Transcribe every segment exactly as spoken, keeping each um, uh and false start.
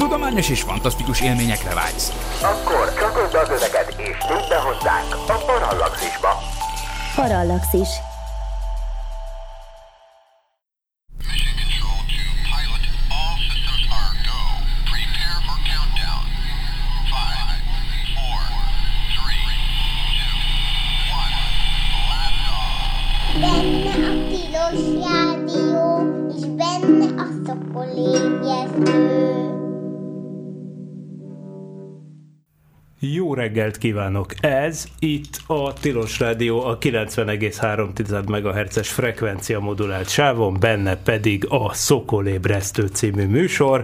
Tudományos és fantasztikus élményekre vágysz. Akkor csatold az öveget és nyújt be hozzánk a Parallaxisba. Parallaxis. Jó reggelt kívánok! Ez itt a Tilos Rádió, a kilencven egész három tized megahertzes frekvencia modulált sávon, benne pedig a Szokolébresztő című műsor.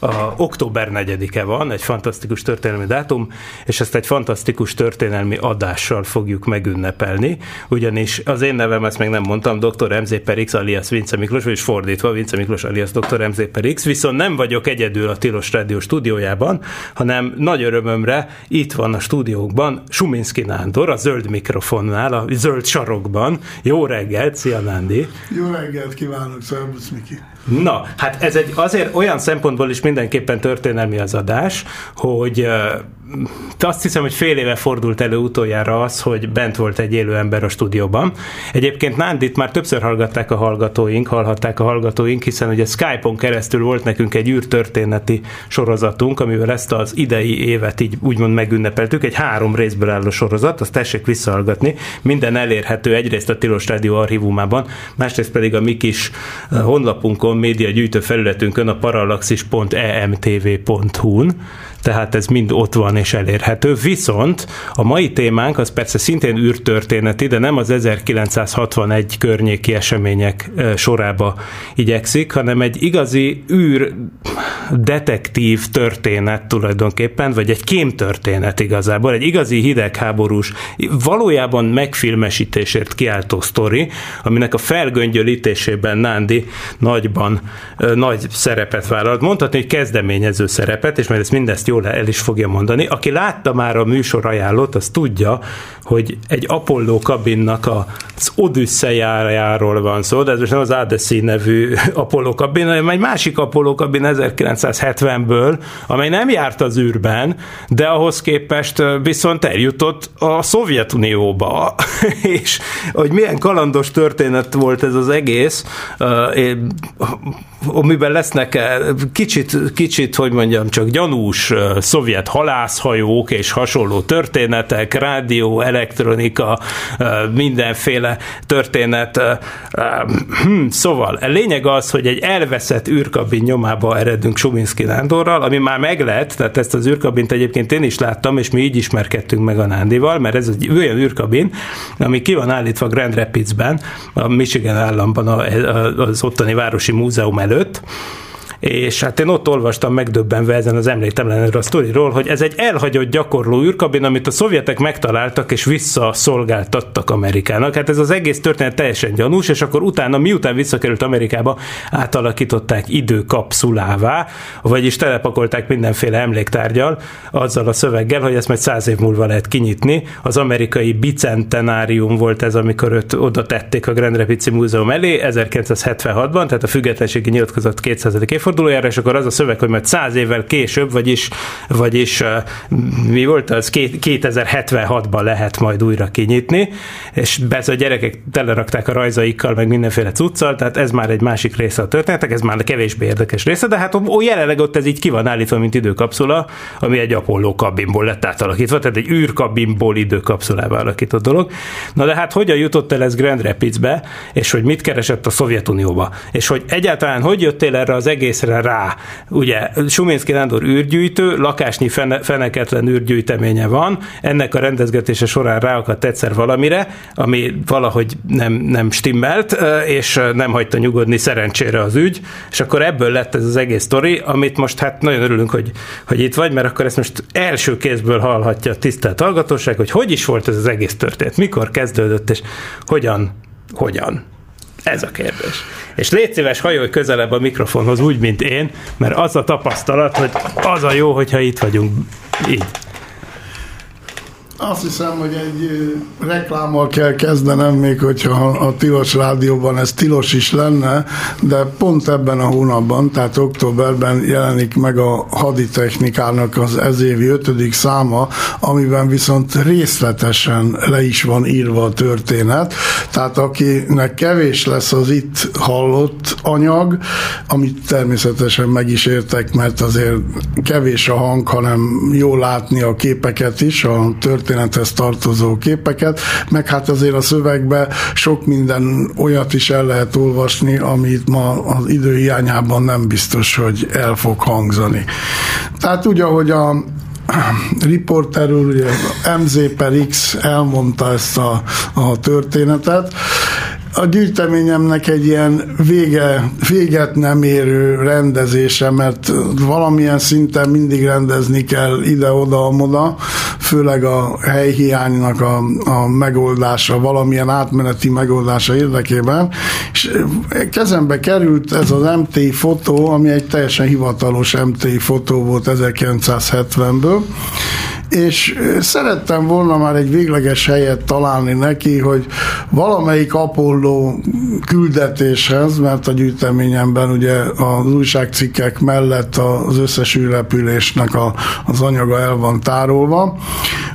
A október negyedike van, egy fantasztikus történelmi dátum, és ezt egy fantasztikus történelmi adással fogjuk megünnepelni, ugyanis az én nevem, ezt még nem mondtam, doktor em zé per X alias Vince Miklós, vagyis fordítva, Vince Miklós alias doktor em zé per X, viszont nem vagyok egyedül a Tilos Rádió stúdiójában, hanem nagy örömömre itt van a stúdiókban Suminszky Nándor, a zöld mikrofonnál, a zöld sarokban. Jó reggelt, szia Nándi! Jó reggelt kívánok, szervusz Miki! Na, hát ez egy azért olyan szempontból is mindenképpen történelmi az adás, hogy azt hiszem, hogy fél éve fordult elő utoljára az, hogy bent volt egy élő ember a stúdióban. Egyébként Nándit már többször hallgatták a hallgatóink, hallhatták a hallgatóink, hiszen ugye Skype-on keresztül volt nekünk egy űrtörténeti sorozatunk, amivel ezt az idei évet így úgymond megünnepeltük, egy három részből álló sorozat, azt tessék visszahallgatni, minden elérhető egyrészt a Tilos Rádió archívumában, másrészt pedig a mi kis honlapunkon, média gyűjtő felületünkön, a parallaxis pont e m t v pont h u n, tehát ez mind ott van és elérhető. Viszont a mai témánk az persze szintén űrtörténeti, de nem az ezerkilencszázhatvanegy környéki események sorába igyekszik, hanem egy igazi űrdetektív történet tulajdonképpen, vagy egy kémtörténet igazából, egy igazi hidegháborús, valójában megfilmesítésért kiáltó sztori, aminek a felgöngyölítésében Nándi nagyban nagy szerepet vállalt. Mondhatni, hogy kezdeményező szerepet, és mert ezt mindezt jól el is fogja mondani. Aki látta már a műsor ajánlót, az tudja, hogy egy Apollo kabinnak az Odüsszejáról van szó, de ez most nem az Odyssey nevű Apollo kabin, hanem egy másik Apollo kabin ezerkilencszázhetvenből, amely nem járt az űrben, de ahhoz képest viszont eljutott a Szovjetunióba. És hogy milyen kalandos történet volt ez az egész, amiben lesznek kicsit, kicsit, hogy mondjam, csak gyanús szovjet halász, hajók és hasonló történetek, rádió, elektronika, mindenféle történet. Szóval a lényeg az, hogy egy elveszett űrkabin nyomába eredünk Suminszky Nándorral, ami már meglett, tehát ezt az űrkabint egyébként én is láttam, és mi így ismerkedtünk meg a Nándival, mert ez egy olyan űrkabin, ami ki van állítva Grand Rapidsben, a Michigan államban, az ottani városi múzeum előtt, és hát én ott olvastam megdöbbenve ezen az emléktelenről a sztoriról, hogy ez egy elhagyott gyakorló űrkabin, amit a szovjetek megtaláltak és visszaszolgáltattak Amerikának. Hát ez az egész történet teljesen gyanús, és akkor utána, miután visszakerült Amerikába, átalakították időkapszulává, vagyis telepakolták mindenféle emléktárgyal, azzal a szöveggel, hogy ezt majd száz év múlva lehet kinyitni. Az amerikai bicentenárium volt ez, amikor őt oda tették a Grand Rapids Múzeum elé ezerkilencszázhetvenhatban, tehát a függetlenségi nyilatkozat kétszázadik fordulójára, és akkor az a szöveg, hogy majd száz évvel később, vagyis, vagyis mi volt az, kétezer-hetvenhatban lehet majd újra kinyitni, és persze a gyerekek telerakták a rajzaikkal, meg mindenféle cuccal, tehát ez már egy másik része a történetek, ez már kevésbé érdekes része, de hát ó, jelenleg ott ez így ki van állítva, mint időkapszula, ami egy Apollo kabinból lett átalakítva, tehát egy űrkabinból időkapszulába alakított dolog. Na de hát hogyan jutott el ez Grand Rapidsbe, és hogy mit keresett a Szovjetunióba, és hogy egyáltalán hogy jöttél erre az egész egészre rá. Ugye Suminszky Nándor űrgyűjtő, lakásnyi fene, feneketlen űrgyűjteménye van, ennek a rendezgetése során ráakadt egyszer valamire, ami valahogy nem, nem stimmelt, és nem hagyta nyugodni szerencsére az ügy, és akkor ebből lett ez az egész sztori, amit most hát nagyon örülünk, hogy, hogy itt vagy, mert akkor ezt most első kézből hallhatja a tisztelt hallgatóság, hogy hogy is volt ez az egész történet, mikor kezdődött, és hogyan, hogyan. Ez a kérdés. És légy szíves, hajolj közelebb a mikrofonhoz, úgy, mint én, mert az a tapasztalat, hogy az a jó, hogyha itt vagyunk. Így. Azt hiszem, hogy egy reklámmal kell kezdenem, még hogyha a Tilos Rádióban ez tilos is lenne, de pont ebben a hónapban, tehát októberben jelenik meg a haditechnikának az ez évi ötödik száma, amiben viszont részletesen le is van írva a történet, tehát akinek kevés lesz az itt hallott anyag, amit természetesen meg is értek, mert azért kevés a hang, hanem jól látni a képeket is, a történethez tartozó képeket, meg hát azért a szövegbe sok minden olyat is el lehet olvasni, amit ma az idő hiányában nem biztos, hogy el fog hangzani. Tehát úgy, ahogy a Riporter úr, ugye em zé per iksz elmondta ezt a, a történetet, a gyűjteményemnek egy ilyen vége, véget nem érő rendezése, mert valamilyen szinten mindig rendezni kell ide-oda-amoda, főleg a helyhiánynak a, a megoldása, valamilyen átmeneti megoldása érdekében, és kezembe került ez az em té i fotó, ami egy teljesen hivatalos em té i fotó volt ezerkilencszázhetvenből, és szerettem volna már egy végleges helyet találni neki, hogy valamelyik Apollo küldetéshez, mert a gyűjteményemben ugye az újságcikkek mellett az összes űrrepülésnek a, az anyaga el van tárolva,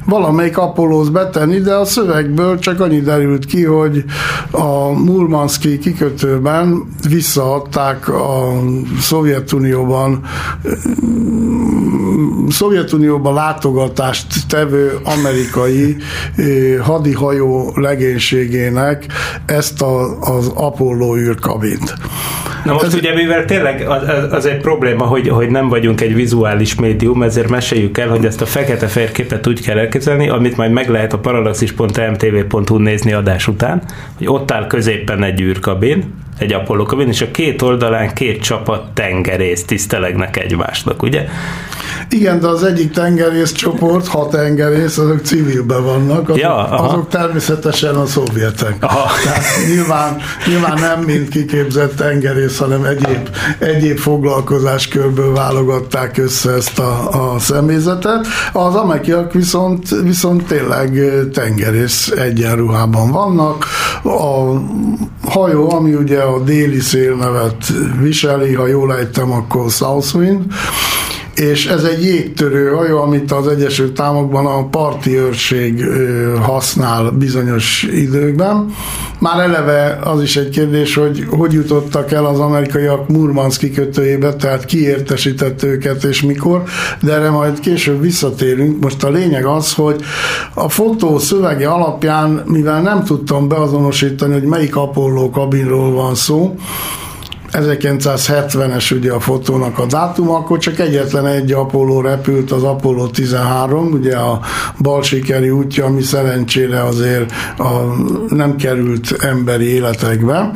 valamelyik Apollót betenni, de a szövegből csak annyi derült ki, hogy a Murmanszki kikötőben visszaadták a Szovjetunióban Szovjetunióban látogatást tevő amerikai hadihajó legénységének ezt a, az Apollo űrkabint. Na most ez ugye, mivel tényleg az, az egy probléma, hogy, hogy nem vagyunk egy vizuális médium, ezért meséljük el, hogy ezt a fekete-fehér képet úgy kell elképzelni, amit majd meg lehet a parallaxis pont em té vé pont hu nézni adás után, hogy ott áll középen egy űrkabin, egy Apollo kabin, és a két oldalán két csapat tengerész tisztelegnek egymásnak, ugye? Igen, de az egyik tengerész csoport, hat tengerész, azok civilben vannak, azok, ja, azok természetesen a szovjetek. Tehát nyilván, nyilván nem mind kiképzett tengerész, hanem egyéb, egyéb foglalkozáskörből válogatták össze ezt a, a személyzetet. Az amekiak viszont, viszont tényleg tengerész egyenruhában vannak. A hajó, ami ugye a déli szélnevet viseli, ha jól ejtem, akkor Southwind, és ez egy jégtörő hajó, amit az Egyesült Államokban a parti őrség használ bizonyos időkben. Már eleve az is egy kérdés, hogy hogy jutottak el az amerikaiak Murmanszk kikötőjébe, tehát ki értesített őket és mikor, de erre majd később visszatérünk. Most a lényeg az, hogy a fotó szövege alapján, mivel nem tudtam beazonosítani, hogy melyik Apollo kabinról van szó, ezerkilencszázhetvenes ugye a fotónak a dátuma, akkor csak egyetlen egy Apollo repült, az Apollo tizenhárom, ugye a balsikeri útja, ami szerencsére azért a, nem került emberi életekbe.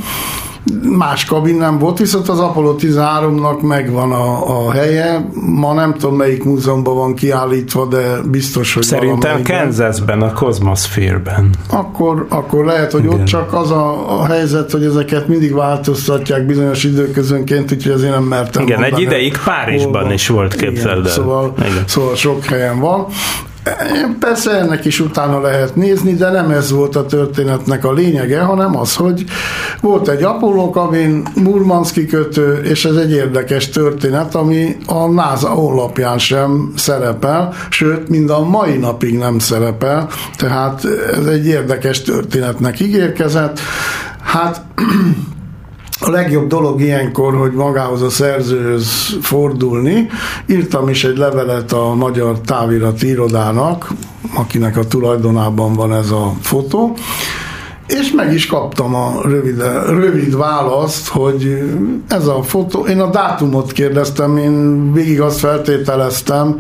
Más kabin nem volt, viszont az Apollo tizenháromnak megvan a, a helye. Ma nem tudom, melyik múzeumban van kiállítva, de biztos, hogy szerintem Kansasben, a Cosmosphere-ben. Akkor, akkor lehet, hogy igen. Ott csak az a, a helyzet, hogy ezeket mindig változtatják bizonyos időközönként, úgyhogy azért nem mertem igen, mondani. Egy ideig Párizsban hol, is volt, képzeld el. Szóval, szóval sok helyen van. Persze ennek is utána lehet nézni, de nem ez volt a történetnek a lényege, hanem az, hogy volt egy Apollo kabin, Murmanszk kikötő, és ez egy érdekes történet, ami a NASA honlapján sem szerepel, sőt, mind a mai napig nem szerepel, tehát ez egy érdekes történetnek ígérkezett. Hát... A legjobb dolog ilyenkor, hogy magához a szerzőhöz fordulni. Írtam is egy levelet a Magyar Távirati Irodának, akinek a tulajdonában van ez a fotó, és meg is kaptam a rövid, rövid választ, hogy ez a fotó, én a dátumot kérdeztem, én végig azt feltételeztem,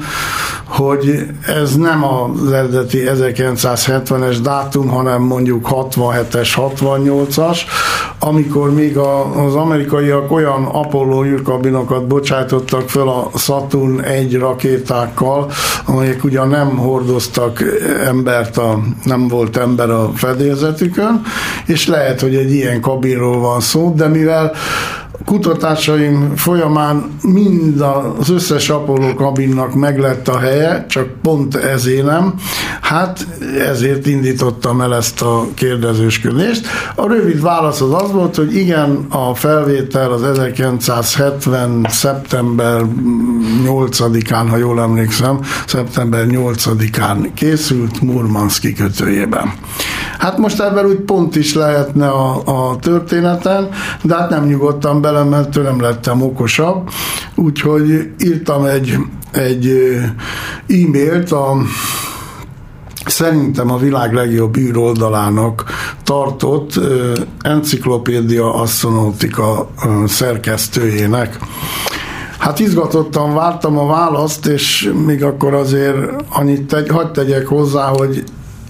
hogy ez nem az eredeti ezerkilencszázhetvenes dátum, hanem mondjuk hatvanhetes, hatvannyolcas, amikor még a, az amerikaiak olyan Apollo űrkabinokat bocsájtottak föl a Saturn egy rakétákkal, amelyek ugyan nem hordoztak embert, a, nem volt ember a fedélzetükön, és lehet, hogy egy ilyen kabinról van szó, de mivel kutatásaim folyamán mind az összes Apollo kabinnak meglett a helye, csak pont ezért nem. Hát ezért indítottam el ezt a kérdezősködést. A rövid válasz az az volt, hogy igen, a felvétel az ezerkilencszázhetven szeptember nyolcadikán, ha jól emlékszem, szeptember nyolcadikán készült Murmansk kikötőjében. Hát most ebben úgy pont is lehetne a, a történeten, de hát nem nyugodtam bele, mert tőlem lettem okosabb, úgyhogy írtam egy, egy e-mailt a szerintem a világ legjobb űroldalának tartott enciklopédia asztronautika szerkesztőjének. Hát izgatottan vártam a választ, és még akkor azért annyit tegy, hadd tegyek hozzá, hogy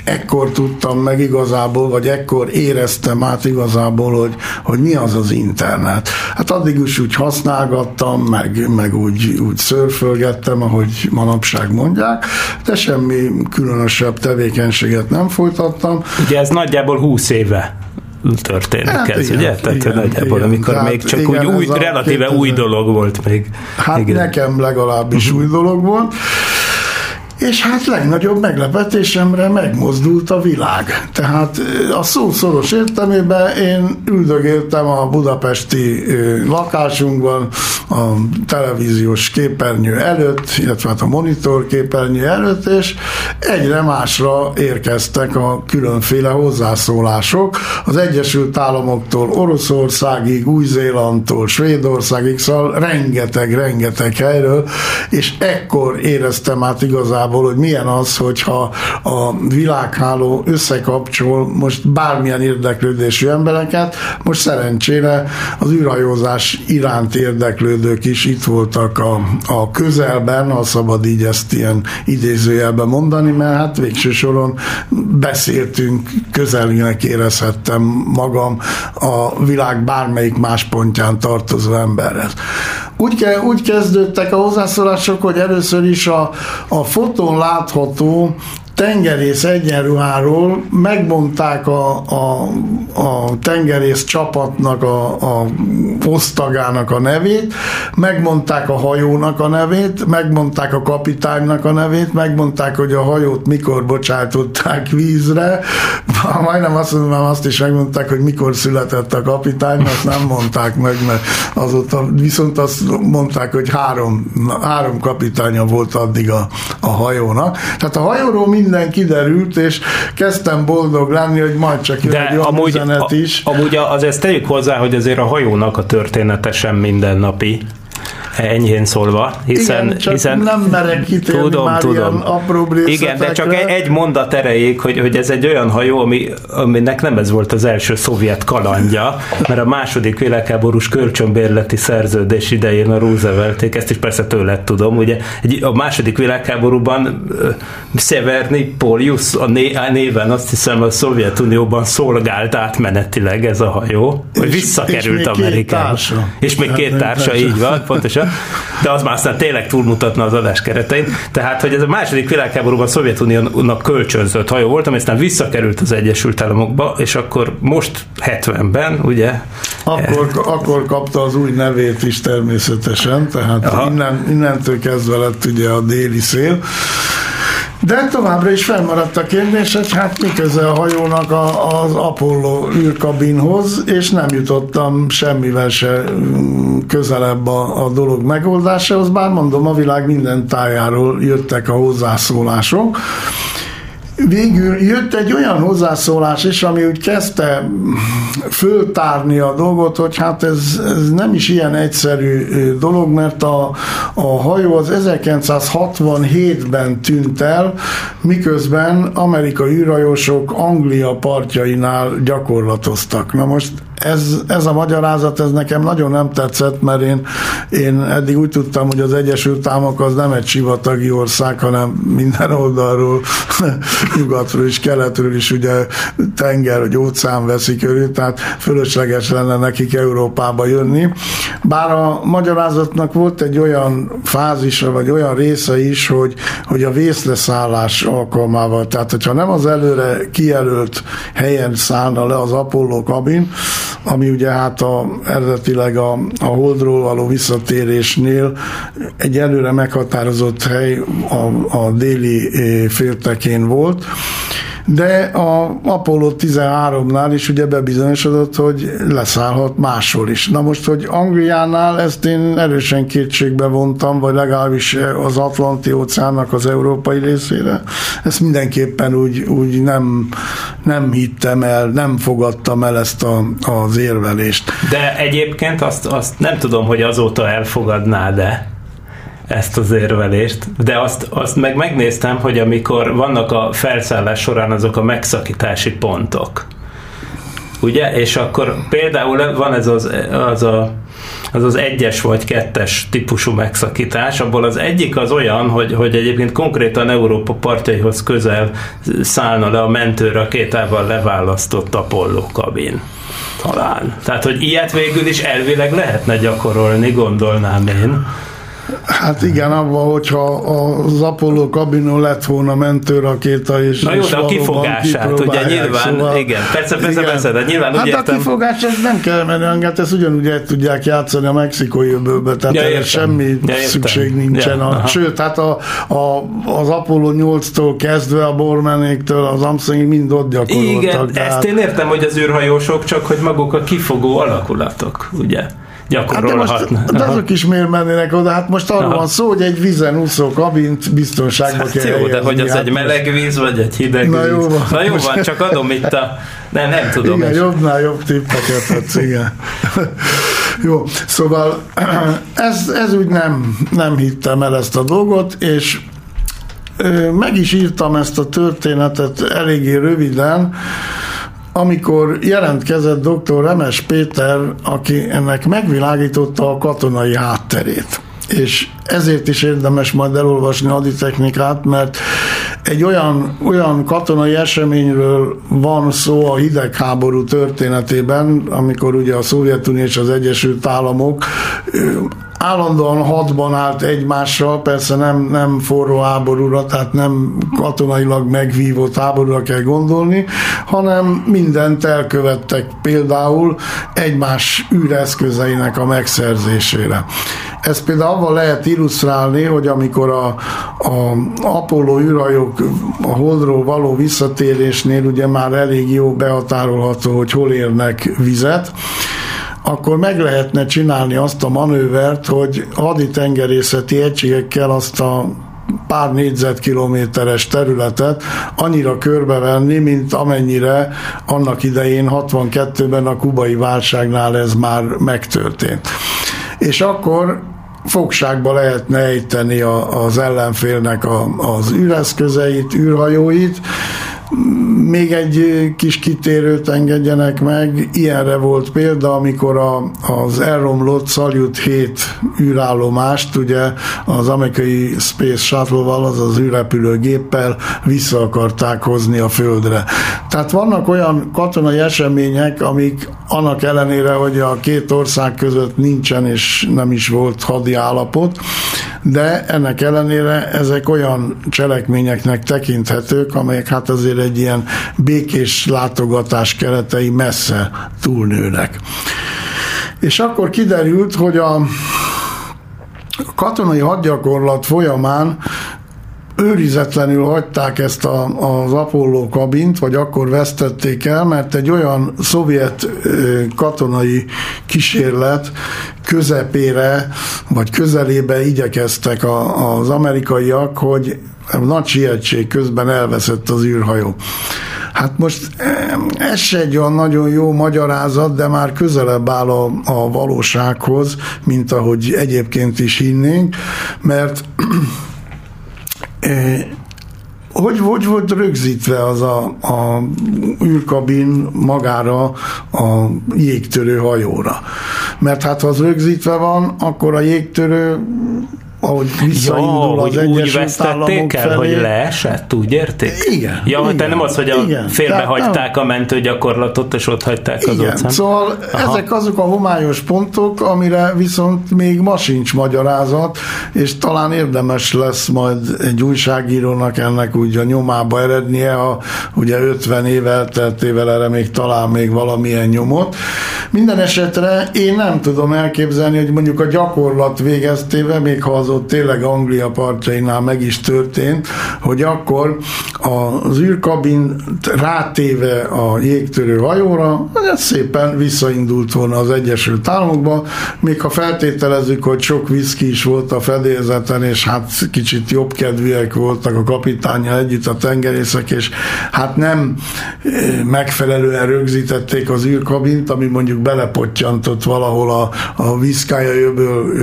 ekkor tudtam meg igazából, vagy ekkor éreztem át igazából, hogy, hogy mi az az internet. Hát addig is úgy használgattam, meg, meg úgy, úgy szörfölgettem, ahogy manapság mondják, de semmi különösebb tevékenységet nem folytattam. Ugye ez nagyjából húsz éve történik hát ez, igen, ugye? Tehát igen, nagyjából, igen, amikor még csak igen, úgy új, relatíve kétezer... új dolog volt még. Hát igen. Nekem legalábbis új dolog volt. És hát legnagyobb meglepetésemre megmozdult a világ. Tehát a szó szoros értelmében én üldögéltem a budapesti lakásunkban a televíziós képernyő előtt, illetve hát a monitor képernyő előtt, és egyre másra érkeztek a különféle hozzászólások. Az Egyesült Államoktól Oroszországig, Új-Zélandtól Svédországig, szóval rengeteg-rengeteg helyről, és ekkor éreztem át igazán, hogy milyen az, hogyha a világháló összekapcsol most bármilyen érdeklődésű embereket, most szerencsére az űrhajózás iránt érdeklődők is itt voltak a, a közelben, ha szabad így ezt ilyen idézőjelben mondani, mert hát végső soron beszéltünk, közelinek érezhettem magam a világ bármelyik más pontján tartozó emberhez. Úgy, úgy kezdődtek a hozzászólások, hogy először is a, a fotón látható tengerész egyenruháról megmondták a, a, a tengerész csapatnak, a, a osztagának a nevét, megmondták a hajónak a nevét, megmondták a kapitánynak a nevét, megmondták, hogy a hajót mikor bocsátották vízre, majdnem azt mondom, azt is megmondták, hogy mikor született a kapitány, azt nem mondták meg, mert azóta viszont azt mondták, hogy három, három kapitánya volt addig a, a hajónak. Tehát a hajóról mind minden kiderült, és kezdtem boldog lenni, hogy majd csak jön egy olyan üzenet is. Amúgy azért tegyük hozzá, hogy azért a hajónak a története sem mindennapi, enyhén szólva, hiszen... Igen, hiszen nem merek kitérni tudom, már tudom. Apró igen, de csak egy mondat erejéig, hogy, hogy ez egy olyan hajó, ami, aminek nem ez volt az első szovjet kalandja, mert a második világháborús kölcsönbérleti szerződés idején a Roosevelték, ezt is persze tőled tudom, ugye egy, a második világháborúban Szeverni Poljusz a, né, a néven azt hiszem a Szovjetunióban szolgált átmenetileg ez a hajó, hogy visszakerült Amerikába. És még két társa, így van, pontosan. De az már aztán tényleg túlmutatna az adás keretein. Tehát, hogy ez a második világháborúban a Szovjetuniónak kölcsönzött hajó volt, ami aztán visszakerült az Egyesült Államokba, és akkor most hetvenben, ugye? Akkor, eh, akkor kapta az új nevét is természetesen, tehát innen, innentől kezdve lett ugye a déli szél. De továbbra is felmaradt a kérdés, hogy hát mi köze a hajónak a, az Apollo űrkabinhoz, és nem jutottam semmivel se közelebb a, a dolog megoldásához, bár mondom, a világ minden tájáról jöttek a hozzászólások. Végül jött egy olyan hozzászólás is, ami úgy kezdte föltárni a dolgot, hogy hát ez, ez nem is ilyen egyszerű dolog, mert a, a hajó az ezerkilencszázhatvanhétben tűnt el, miközben amerikai űrhajósok Anglia partjainál gyakorlatoztak. Na most ez, ez a magyarázat, ez nekem nagyon nem tetszett, mert én, én eddig úgy tudtam, hogy az Egyesült Államok az nem egy sivatagi ország, hanem minden oldalról nyugatról is, keletről is ugye tenger, vagy óceán veszi körül, tehát fölösleges lenne nekik Európába jönni. Bár a magyarázatnak volt egy olyan fázisa, vagy olyan része is, hogy, hogy a vészleszállás alkalmával, tehát hogyha nem az előre kijelölt helyen szállna le az Apollo kabin, ami ugye hát a, eredetileg a, a Holdról való visszatérésnél egy előre meghatározott hely a, a déli féltekén volt, de a Apollo tizenháromnál is ugye bebizonyosodott, hogy leszállhat máshol is. Na most, hogy Angliánál ezt én erősen kétségbe vontam, vagy legalábbis az Atlanti-óceánnak az európai részére, ezt mindenképpen úgy, úgy nem, nem hittem el, nem fogadtam el ezt a, az érvelést. De egyébként azt, azt nem tudom, hogy azóta elfogadnád-e ezt az érvelést, de azt, azt meg megnéztem, hogy amikor vannak a felszállás során azok a megszakítási pontok, ugye? És akkor például van ez az, az, a, az az egyes vagy kettes típusú megszakítás, abból az egyik az olyan, hogy, hogy egyébként konkrétan Európa partjaihoz közel szállna le a mentőrakétával leválasztott Apollo kabin. Talán. Tehát, hogy ilyet végül is elvileg lehetne gyakorolni, gondolnám én. Hát igen, abban, hogyha az Apollo kabinon lett volna mentőrakéta, és na jó, és de a kifogását, ugye nyilván, szóval, igen, persze, persze, igen. persze, de nyilván hát úgy értem. Hát a kifogás, ez nem kell menni, hát ezt ugyanúgy el tudják játszani a mexikói öbölbe, tehát ja, semmi ja, szükség nincsen. Ja, a, sőt, hát a, a, az Apollo nyolctól kezdve a Bormanéktől az Armstrongig mind ott gyakoroltak. Igen, tehát ezt én értem, hogy az űrhajósok, csak hogy maguk a kifogó alakulatok, ugye? Hát de, most, de azok is miért mennének oda? Hát most arról aha. van szó, hogy egy vízen úszó kabint biztonságba hát kell jó, helyezni. De hogy az hát egy meleg víz, vagy egy hideg na víz. Jó van. Na jó van, csak adom itt a... Nem, nem tudom. Igen, jobbnál jobb tippeket adsz, igen. Jó, szóval ez, ez úgy nem, nem hittem el ezt a dolgot, és meg is írtam ezt a történetet eléggé röviden, amikor jelentkezett dr. Remes Péter, aki ennek megvilágította a katonai hátterét. És ezért is érdemes majd elolvasni haditechnikát, mert egy olyan, olyan katonai eseményről van szó a hidegháború történetében, amikor ugye a Szovjetunió és az Egyesült Államok állandóan hadban állt egymással, persze nem, nem forró háborúra, tehát nem katonailag megvívott háborúra kell gondolni, hanem mindent elkövettek például egymás űreszközeinek a megszerzésére. Ezt például avval lehet illusztrálni, hogy amikor a, a Apollo űrhajók a Holdról való visszatérésnél ugye már elég jó behatárolható, hogy hol érnek vizet, akkor meg lehetne csinálni azt a manővert, hogy haditengerészeti egységekkel azt a pár négyzetkilométeres területet annyira körbevenni, mint amennyire annak idején hatvankettőben a kubai válságnál ez már megtörtént. És akkor fogságba lehetne ejteni az ellenfélnek az űreszközeit, űrhajóit. Még egy kis kitérőt engedjenek meg, ilyenre volt példa, amikor a, az elromlott Szaljut hét űrállomást ugye az amerikai Space Shuttle-val, az az űrrepülőgéppel vissza akarták hozni a Földre. Tehát vannak olyan katonai események, amik annak ellenére, hogy a két ország között nincsen és nem is volt hadi állapot, de ennek ellenére ezek olyan cselekményeknek tekinthetők, amelyek hát azért egy ilyen békés látogatás keretei messze túlnőnek. És akkor kiderült, hogy a katonai hadgyakorlat folyamán őrizetlenül hagyták ezt a, az Apollo kabint, vagy akkor vesztették el, mert egy olyan szovjet katonai kísérlet közepére, vagy közelébe igyekeztek a, az amerikaiak, hogy nagy sietség közben elveszett az űrhajó. Hát most ez se egy olyan nagyon jó magyarázat, de már közelebb áll a, a valósághoz, mint ahogy egyébként is hinnénk, mert Hogy, hogy volt rögzítve az a, a űrkabin magára a jégtörő hajóra? Mert hát ha az rögzítve van, akkor a jégtörő ahogy visszaindul ja, az Egyesült Államok el, felé. Hogy leesett, úgy érték? Igen. Ja, igen, tehát nem az, hogy a félbehagyták a mentőgyakorlatot, és ott hagyták az utcán. Szóval aha. Ezek azok a homályos pontok, amire viszont még ma sincs magyarázat, és talán érdemes lesz majd egy újságírónak ennek úgy a nyomába erednie, ha ugye ötven év elteltével erre még talál még valamilyen nyomot. Minden esetre én nem tudom elképzelni, hogy mondjuk a gyakorlat végeztével, még ha az ott tényleg Anglia partjainál meg is történt, hogy akkor az űrkabin rátéve a jégtörő hajóra, ez szépen visszaindult volna az Egyesült Államokba, még ha feltételezzük, hogy sok viszki is volt a fedélzeten, és hát kicsit jobb kedvűek voltak a kapitánnyal együtt a tengerészek, és hát nem megfelelően rögzítették az űrkabint, ami mondjuk belepottyantott valahol a, a Viszkája-öböl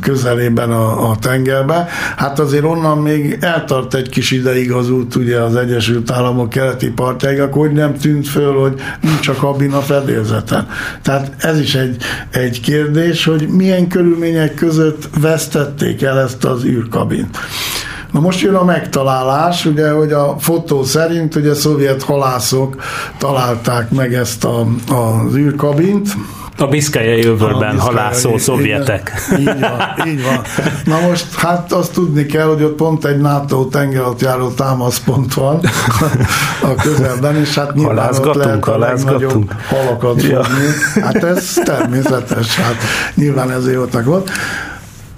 közelében a, a tengerbe. Hát azért onnan még eltart egy kis ideig az út ugye az Egyesült Államok keleti partjáig, akkor hogy nem tűnt föl, hogy nincs a kabin a fedélzeten. Tehát ez is egy, egy kérdés, hogy milyen körülmények között vesztették el ezt az űrkabint. Na most jön a megtalálás, ugye, hogy a fotó szerint ugye szovjet halászok találták meg ezt a, az űrkabint. A Biszkája-öbölben halászó szovjetek. Így van, így van. Na most hát azt tudni kell, hogy ott pont egy NATO tengeralattjáró támaszpont van a közelben, és hát nyilván ott lehet a legnagyobb halakat ja. fogni. Hát ez természetes, hát nyilván ezért voltak ott.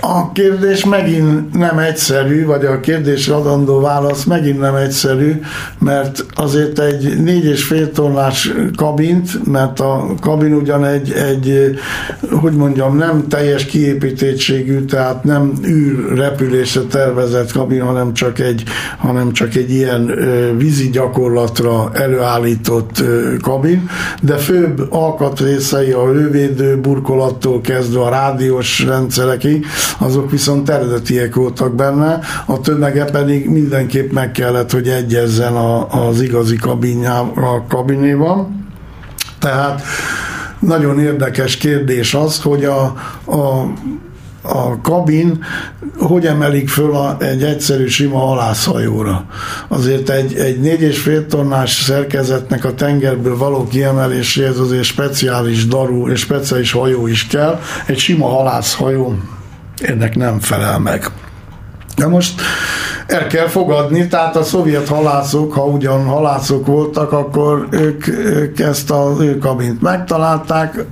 A kérdés megint nem egyszerű, vagy a kérdésre adandó válasz megint nem egyszerű, mert azért egy négy és fél tonnás kabint, mert a kabin ugyan egy, egy, hogy mondjam, nem teljes kiépítettségű, tehát nem űrrepülésre tervezett kabin, hanem csak egy, hanem csak egy ilyen vízi gyakorlatra előállított kabin, de főbb alkatrészei a hővédő burkolattól kezdve a rádiós rendszerekig, azok viszont eredetiek voltak benne, a tömege pedig mindenképp meg kellett, hogy egyezzen a, az igazi kabinjával, kabinéval. Tehát nagyon érdekes kérdés az, hogy a, a a kabin hogy emelik föl a, egy egyszerű sima halászhajóra. Azért egy, egy négy és fél tonnás szerkezetnek a tengerből való kiemeléséhez azért speciális daru és speciális hajó is kell. Egy sima halászhajó ennek nem felel meg. De most el kell fogadni, tehát a szovjet halászok, ha ugyan halászok voltak, akkor ők, ők ezt az ő kabint megtalálták.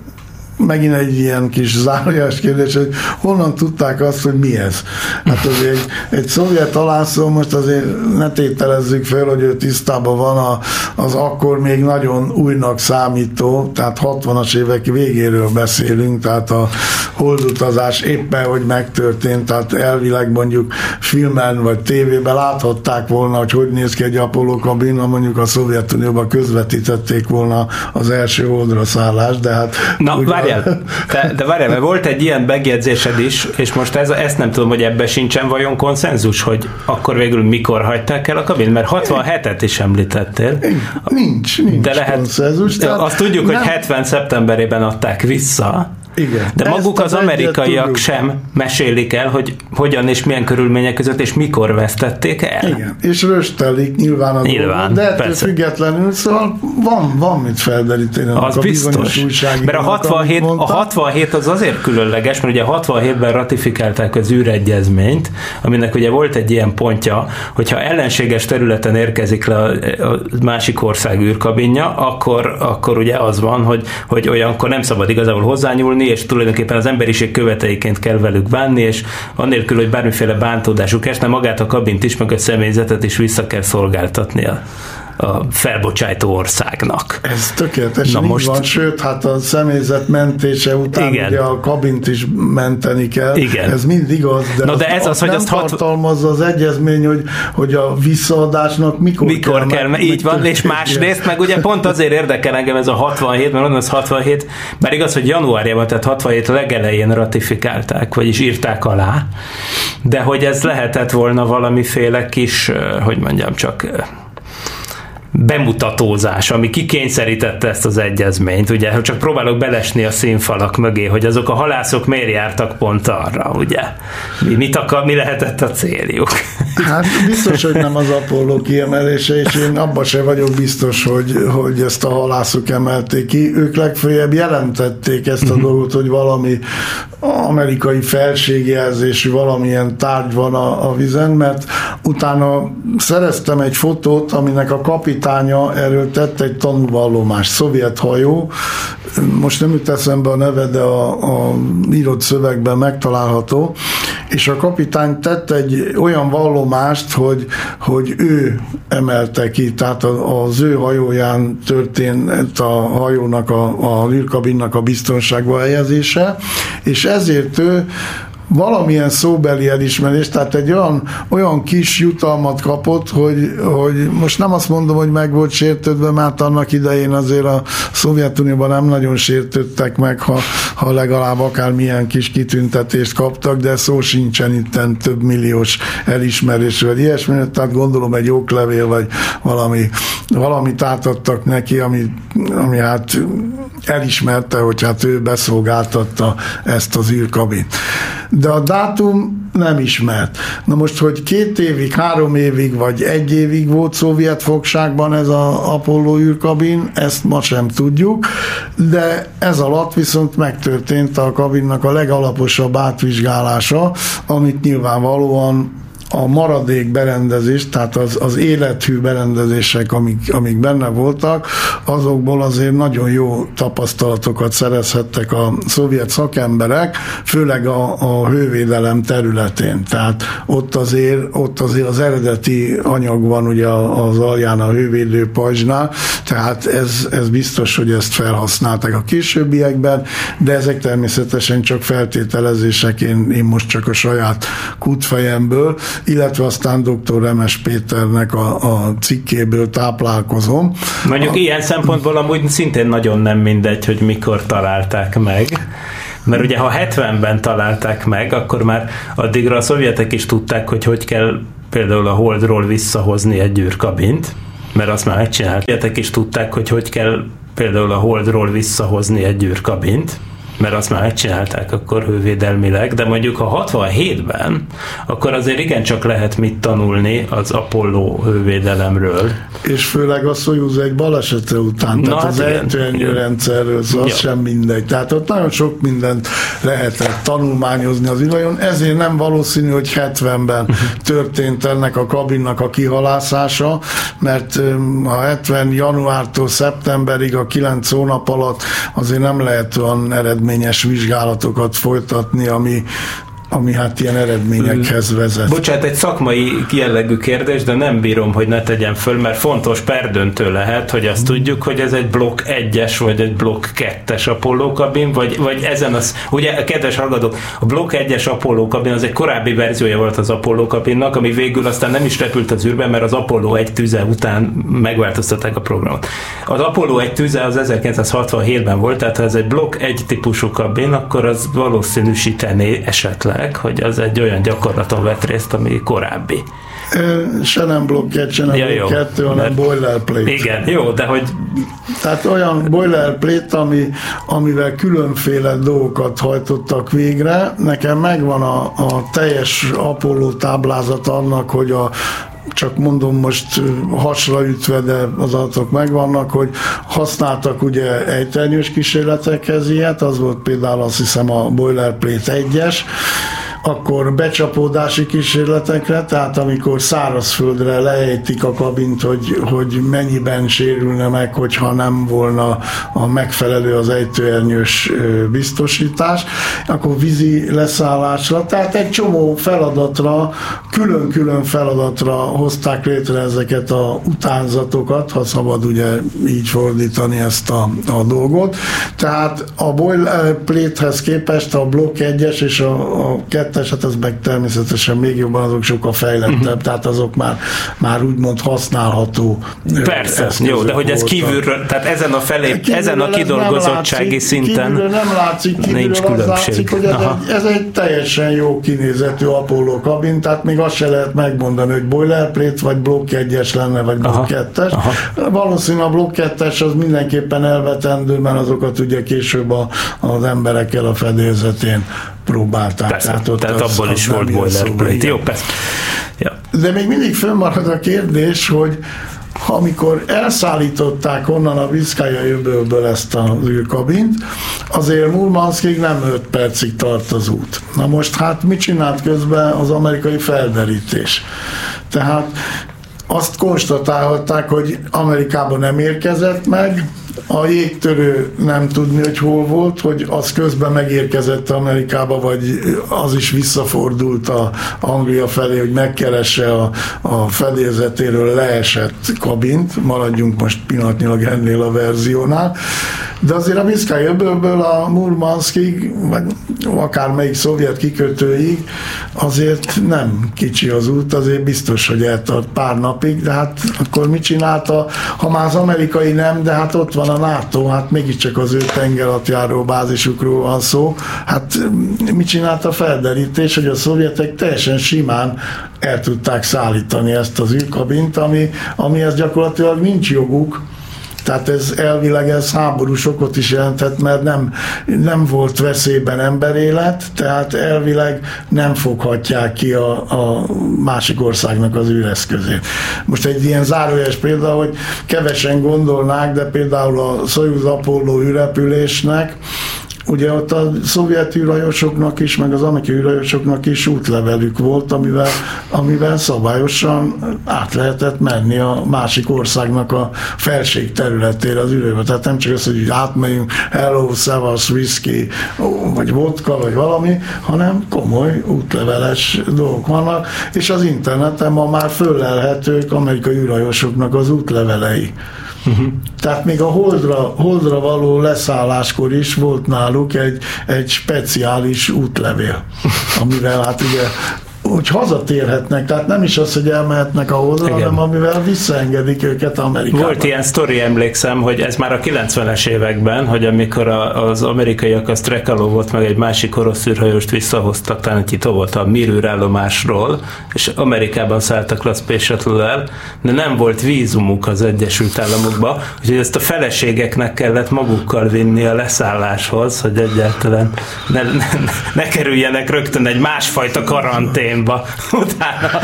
Megint egy ilyen kis zárójeles kérdés, hogy honnan tudták azt, hogy mi ez? Hát azért egy, egy szovjet halászó, most azért ne tételezzük fel, hogy ő tisztában van a, az akkor még nagyon újnak számító, tehát hatvanas évek végéről beszélünk, tehát a holdutazás éppen, hogy megtörtént, tehát elvileg mondjuk filmen vagy tévében láthatták volna, hogy hogy néz ki egy Apollo kabina, mondjuk a Szovjetunióban közvetítették volna az első holdra szállást, de hát... Na, ugye, De, de várjál, mert volt egy ilyen megjegyzésed is, és most ez, ezt nem tudom, hogy ebben sincsen vajon konszenzus, hogy akkor végül mikor hagyták el a kabint, mert hatvanhetet is említettél. Nincs, nincs de lehet, konszenzus. De azt tudjuk, nem. Hogy hetven szeptemberében adták vissza. Igen. De maguk az amerikaiak sem mesélik el, hogy hogyan és milyen körülmények között, és mikor vesztették el. Igen, és röstelik nyilván a dolgot, de ettől függetlenül, szóval van, van mit felderíteni. Az biztos, mert a hatvanhét, a hatvanhét az azért különleges, mert ugye hatvanhétben ratifikálták az űregyezményt, aminek ugye volt egy ilyen pontja, hogyha ellenséges területen érkezik le a másik ország űrkabinja, akkor, akkor ugye az van, hogy, hogy olyankor nem szabad igazából hozzányúlni, és tulajdonképpen az emberiség követeiként kell velük bánni, és annélkül, hogy bármiféle bántódásuk esne, magát a kabint is, meg a személyzetet is vissza kell szolgáltatni a, a felbocsájtó országnak. Ez tökéletesen most... így van, sőt, hát a személyzet mentése után igen. ugye a kabint is menteni kell. Igen. Ez mind igaz, de, na de ez az, az, nem tartalmazza hat... az egyezmény, hogy, hogy a visszaadásnak mikor, mikor kell. kell meg, így van, és másrészt, meg ugye pont azért érdekel engem ez a hatvanhét, mert onnan az hatvanhét, bár igaz, hogy januárjában, tehát hatvanhét legelején ratifikálták, vagyis írták alá, de hogy ez lehetett volna valamiféle kis, hogy mondjam, csak... bemutatózás, ami kikényszerítette ezt az egyezményt, ugye, csak próbálok belesni a színfalak mögé, hogy azok a halászok miért jártak pont arra, ugye? Mi, mit akar, mi lehetett a céljuk? Hát biztos, hogy nem az Apolló kiemelése, és én abban sem vagyok biztos, hogy, hogy ezt a halászok emelték ki. Ők legfeljebb jelentették ezt a dolgot, hogy valami amerikai felségjelzésű valamilyen tárgy van a, a vizen, mert utána szereztem egy fotót, aminek a kapitány erről tett egy tanúvallomást, szovjet hajó, most nem jut eszembe a neve, de a, a írott szövegben megtalálható, és a kapitány tett egy olyan vallomást, hogy, hogy ő emelte ki, tehát az ő hajóján történt a hajónak, a, a lírkabinnak a biztonságba helyezése, és ezért ő valamilyen szóbeli elismerés, tehát egy olyan, olyan kis jutalmat kapott, hogy, hogy most nem azt mondom, hogy meg volt sértődve, mert annak idején azért a Szovjetunióban nem nagyon sértődtek meg, ha, ha legalább akármilyen kis kitüntetést kaptak, de szó sincsen itten több milliós elismerésről, ilyesmi, tehát gondolom egy oklevél, vagy valami, valamit átadtak neki, ami, ami hát elismerte, hogy hát ő beszolgáltatta ezt az űrkabint. De a dátum nem ismert. Na most, hogy két évig, három évig, vagy egy évig volt szovjet fogságban ez az Apollo űrkabin, ezt ma sem tudjuk, de ez alatt viszont megtörtént a kabinnak a legalaposabb átvizsgálása, amit nyilvánvalóan a maradék berendezés, tehát az, az élethű berendezések, amik, amik benne voltak, azokból azért nagyon jó tapasztalatokat szerezhettek a szovjet szakemberek, főleg a, a hővédelem területén. Tehát ott azért, ott azért az eredeti anyag van ugye az alján a hővédő pajzsnál, tehát ez, ez biztos, hogy ezt felhasználták a későbbiekben, de ezek természetesen csak feltételezések, én, én most csak a saját kútfejemből, illetve aztán doktor Remes Péternek a, a cikkéből táplálkozom. Mondjuk a, ilyen szempontból amúgy szintén nagyon nem mindegy, hogy mikor találták meg. Mert ugye ha hetvenben találták meg, akkor már addigra a szovjetek is tudták, hogy hogy kell például a Holdról visszahozni egy űrkabint, mert azt már megcsinálták. A szovjetek is tudták, hogy hogy kell például a Holdról visszahozni egy űrkabint, mert azt már megcsinálták akkor hővédelmileg, de mondjuk ha hatvanhétben, akkor azért igencsak lehet mit tanulni az Apollo hővédelemről. És főleg a Szojuz egy balesete után, tehát na, az ejtőernyőrendszerről, az ja. Sem mindegy. Tehát ott nagyon sok mindent lehetett tanulmányozni az ilajon, ezért nem valószínű, hogy hetvenben történt ennek a kabinnak a kihalászása, mert a hetven januártól szeptemberig a kilenc hónap alatt azért nem lehet olyan eredmény vizsgálatokat folytatni, ami, ami hát ilyen eredményekhez vezet. Bocsánat, egy szakmai jellegű kérdés, de nem bírom, hogy ne tegyem föl, mert fontos perdöntő lehet, hogy azt tudjuk, hogy ez egy blokk egyes, vagy egy blokk kettes Apollo kabin, vagy, vagy ezen az, ugye, kedves hallgatók, a blokk egyes Apollo kabin az egy korábbi verziója volt az Apollo kabinnak, ami végül aztán nem is repült az űrben, mert az Apollo egy tűze után megváltoztatták a programot. Az Apollo egy tűze az ezerkilencszázhatvanhétben volt, tehát ha ez egy blokk egy típusú kabin, akkor az valószínűsítené esetleg, hogy az egy olyan gyakorlaton vett részt, ami korábbi. Se nem blokk egy, se nem ja, blokk kettő, hanem boilerplate. Igen, jó, de hogy... Tehát olyan boilerplate, ami, amivel különféle dolgokat hajtottak végre. Nekem megvan a, a teljes Apollo táblázat annak, hogy a csak mondom most hasra ütve, de az adatok megvannak, hogy használtak ugye ejtőernyős kísérletekhez ilyet, az volt például azt hiszem a boilerplate egyes, akkor becsapódási kísérletekre, tehát amikor szárazföldre leejtik a kabint, hogy, hogy mennyiben sérülne meg, hogyha nem volna a megfelelő az ejtőernyős biztosítás, akkor vízi leszállásra, tehát egy csomó feladatra, külön-külön feladatra hozták létre ezeket a utánzatokat, ha szabad ugye így fordítani ezt a, a dolgot. Tehát a boilerplate-hez képest a blokk egyes és a, a kettes kettes, hát ez meg természetesen még jobban, azok sokkal fejlettebb, uh-huh. tehát azok már, már úgymond használható. Persze, jó, de hogy voltak. Ez kívülről, tehát ezen a felé, kívülről ezen a kidolgozottsági látszik, szinten nem látszik, nincs különbség. Látszik, hogy ez egy, ez egy teljesen jó kinézetű Apollo kabin, tehát még azt se lehet megmondani, hogy boilerplate, vagy blokk egyes lenne, vagy blokk kettes. Valószínűleg a blokk kettes az mindenképpen elvetendő, mert azokat ugye később a, az emberekkel a fedélzetén próbálták. Persze, tehát ott tehát az, abból az is az volt boilerplate. Jó, persze. Ja. De még mindig fönnmarad a kérdés, hogy amikor elszállították onnan a Biscaya öbölből ezt az űrkabint, azért Murmanskig nem öt percig tart az út. Na most hát mit csinált közben az amerikai felderítés? Tehát azt konstatálhatták, hogy Amerikában nem érkezett meg, a jégtörő nem tudni, hogy hol volt, hogy az közben megérkezett Amerikába, vagy az is visszafordult a Anglia felé, hogy megkeresse a, a fedélzetéről leesett kabint. Maradjunk most pillanatnyilag ennél a verziónál. De azért a Biscaya-öbölből a Murmanskig, vagy akár melyik szovjet kikötőig azért nem kicsi az út, azért biztos, hogy eltart pár napig, de hát akkor mit csinálta, ha már az amerikai nem, de hát ott van a NATO, hát mégiscsak az ő tengeralattjáró bázisukról van szó, hát mit csinált a felderítés, hogy a szovjetek teljesen simán el tudták szállítani ezt az űrkabint, ami, amihez gyakorlatilag nincs joguk. Tehát ez elvileg ez háborús okot is jelentett, mert nem, nem volt veszélyben emberélet, tehát elvileg nem foghatják ki a, a másik országnak az űreszközét. Most egy ilyen zárójeles példa, hogy kevesen gondolnák, de például a Szojuz Apollo űrrepülésnek, ugye ott a szovjet űrhajósoknak is, meg az amerikai űrhajósoknak is útlevelük volt, amivel, amivel szabályosan át lehetett menni a másik országnak a felség területére az űrbe. Tehát nem csak az, hogy átmegyünk, hello, szavaz, whisky, vagy vodka, vagy valami, hanem komoly útleveles dolgok vannak, és az interneten ma már föllelhetők amerikai űrhajósoknak az útlevelei. Uh-huh. Tehát még a holdra, holdra való leszálláskor is volt náluk egy, egy speciális útlevél, amivel hát ugye úgy hazatérhetnek, tehát nem is az, hogy elmehetnek a holdra, igen, hanem amivel visszaengedik őket Amerikába. Volt ilyen sztori, emlékszem, hogy ez már a kilencvenes években, hogy amikor a, az amerikaiak a Strekalovot meg egy másik orosz űrhajóst visszahoztak, talán itt volt a Mir űrállomásról, és Amerikában szálltak le a Space Shuttle-el, de nem volt vízumuk az Egyesült Államokba, úgyhogy ezt a feleségeknek kellett magukkal vinni a leszálláshoz, hogy egyáltalán ne, ne, ne kerüljenek rögtön egy másfajta karantén utána.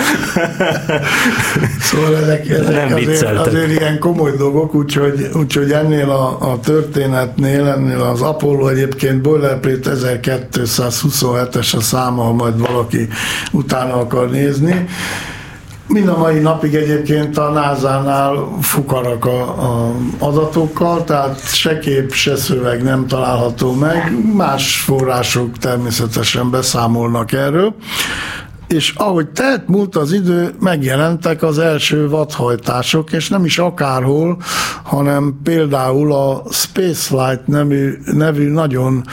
Szóval ezek, ezek azért, azért ilyen komoly dolgok, úgyhogy, úgyhogy ennél a, a történetnél, ennél az Apollo egyébként boilerplate ezerkétszázhuszonhetes a száma, majd valaki utána akar nézni. Mind a mai napig egyébként a názánál fukarak a, a adatokkal, tehát se kép, se szöveg nem található meg, más források természetesen beszámolnak erről. És ahogy telt múlt az idő, megjelentek az első vadhajtások, és nem is akárhol, hanem például a Spaceflight nevű, nevű nagyon,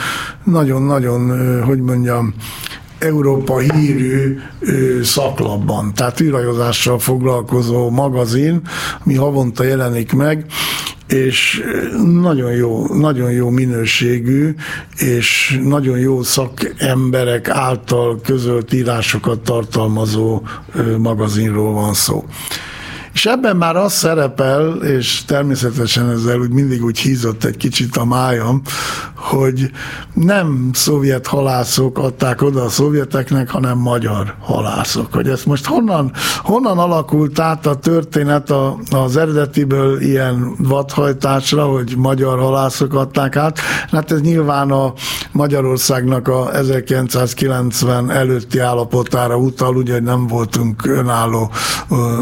nagyon, nagyon, hogy mondjam, Európa hírű ö, szaklapban, tehát űrhajózással foglalkozó magazin, ami havonta jelenik meg, és nagyon jó, nagyon jó minőségű, és nagyon jó szakemberek által közölt írásokat tartalmazó ö, magazinról van szó. És ebben már az szerepel, és természetesen ezzel úgy mindig úgy hízott egy kicsit a májam, hogy nem szovjet halászok adták oda a szovjeteknek, hanem magyar halászok. Hogy ezt most honnan, honnan alakult át a történet a, az eredetiből ilyen vadhajtásra, hogy magyar halászok adták át? Hát ez nyilván a Magyarországnak a ezerkilencszázkilencven előtti állapotára utal, ugye nem voltunk önálló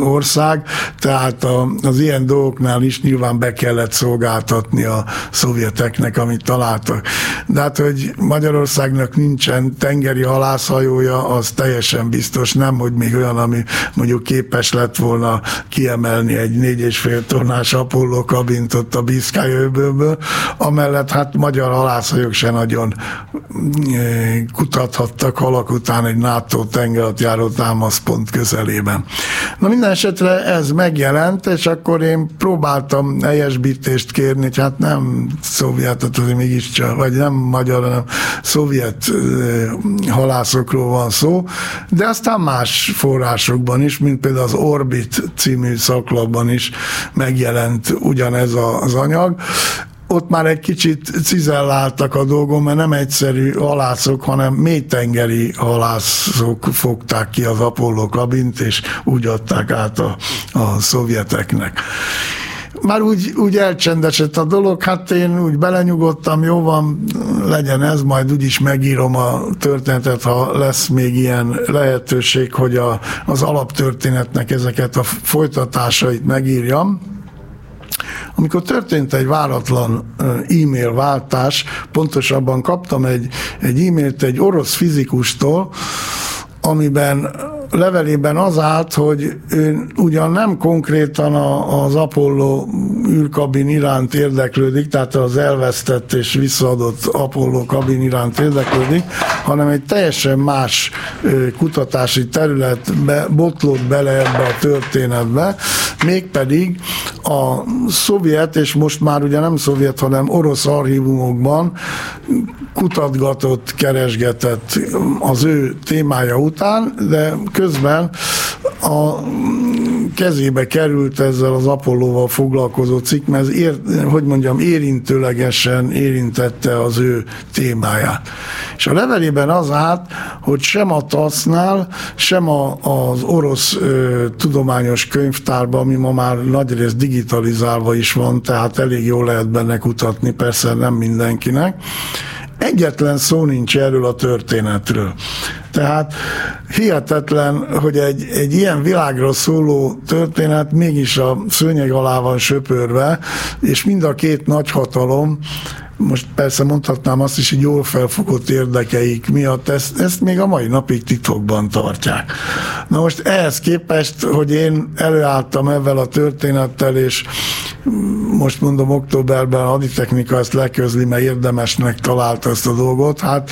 ország, tehát az ilyen dolgoknál is nyilván be kellett szolgáltatni a szovjeteknek, amit találtak. De hát, hogy Magyarországnak nincsen tengeri halászhajója, az teljesen biztos, nem, hogy még olyan, ami mondjuk képes lett volna kiemelni egy négy és fél tonnás Apollo kabint ott a Biszkály-öbölből, amellett hát magyar halászhajók se nagyon kutathattak halak után egy NATO tengeralattjáró támaszpont közelében. Na minden esetre ez megjelent, és akkor én próbáltam helyesbítést kérni, hát nem szovjetet, azért mégiscsak, vagy nem magyar, hanem szovjet halászokról van szó, de aztán más forrásokban is, mint például az Orbit című szaklapban is megjelent ugyanez az anyag. Ott már egy kicsit cizelláltak a dolgon, mert nem egyszerű halászok, hanem mélytengeri halászok fogták ki az Apollo kabint, és úgy adták át a, a szovjeteknek. Már úgy, úgy elcsendesedett a dolog, hát én úgy belenyugodtam, jó van, legyen ez, majd úgyis megírom a történetet, ha lesz még ilyen lehetőség, hogy a, az alaptörténetnek ezeket a folytatásait megírjam. Amikor történt egy váratlan e-mail váltás, pontosabban kaptam egy, egy e-mailt egy orosz fizikustól, amiben levelében az állt, hogy ő ugyan nem konkrétan a, az Apollo űrkabin iránt érdeklődik, tehát az elvesztett és visszaadott Apollo kabin iránt érdeklődik, hanem egy teljesen más kutatási területbe botlott bele ebbe a történetbe, mégpedig a szovjet, és most már ugye nem szovjet, hanem orosz archívumokban kutatgatott, keresgetett az ő témája után, de közben a kezébe került ezzel az Apollóval foglalkozó cikk, mert ez ér, hogy mondjam, érintőlegesen érintette az ő témáját. És a levelében az állt, hogy sem a tasznál, sem a, az orosz ö, tudományos könyvtárban, ami ma már nagyrészt digitalizálva is van, tehát elég jól lehet benne kutatni, persze nem mindenkinek, egyetlen szó nincs erről a történetről. Tehát hihetetlen, hogy egy, egy ilyen világra szóló történet mégis a szőnyeg alá van söpörve, és mind a két nagyhatalom, most persze mondhatnám azt is, hogy jól felfogott érdekeik miatt ezt, ezt még a mai napig titokban tartják. Na most ehhez képest, hogy én előálltam ezzel a történettel, és most mondom, októberben a Haditechnika ezt leközli, mert érdemesnek találta ezt a dolgot. Hát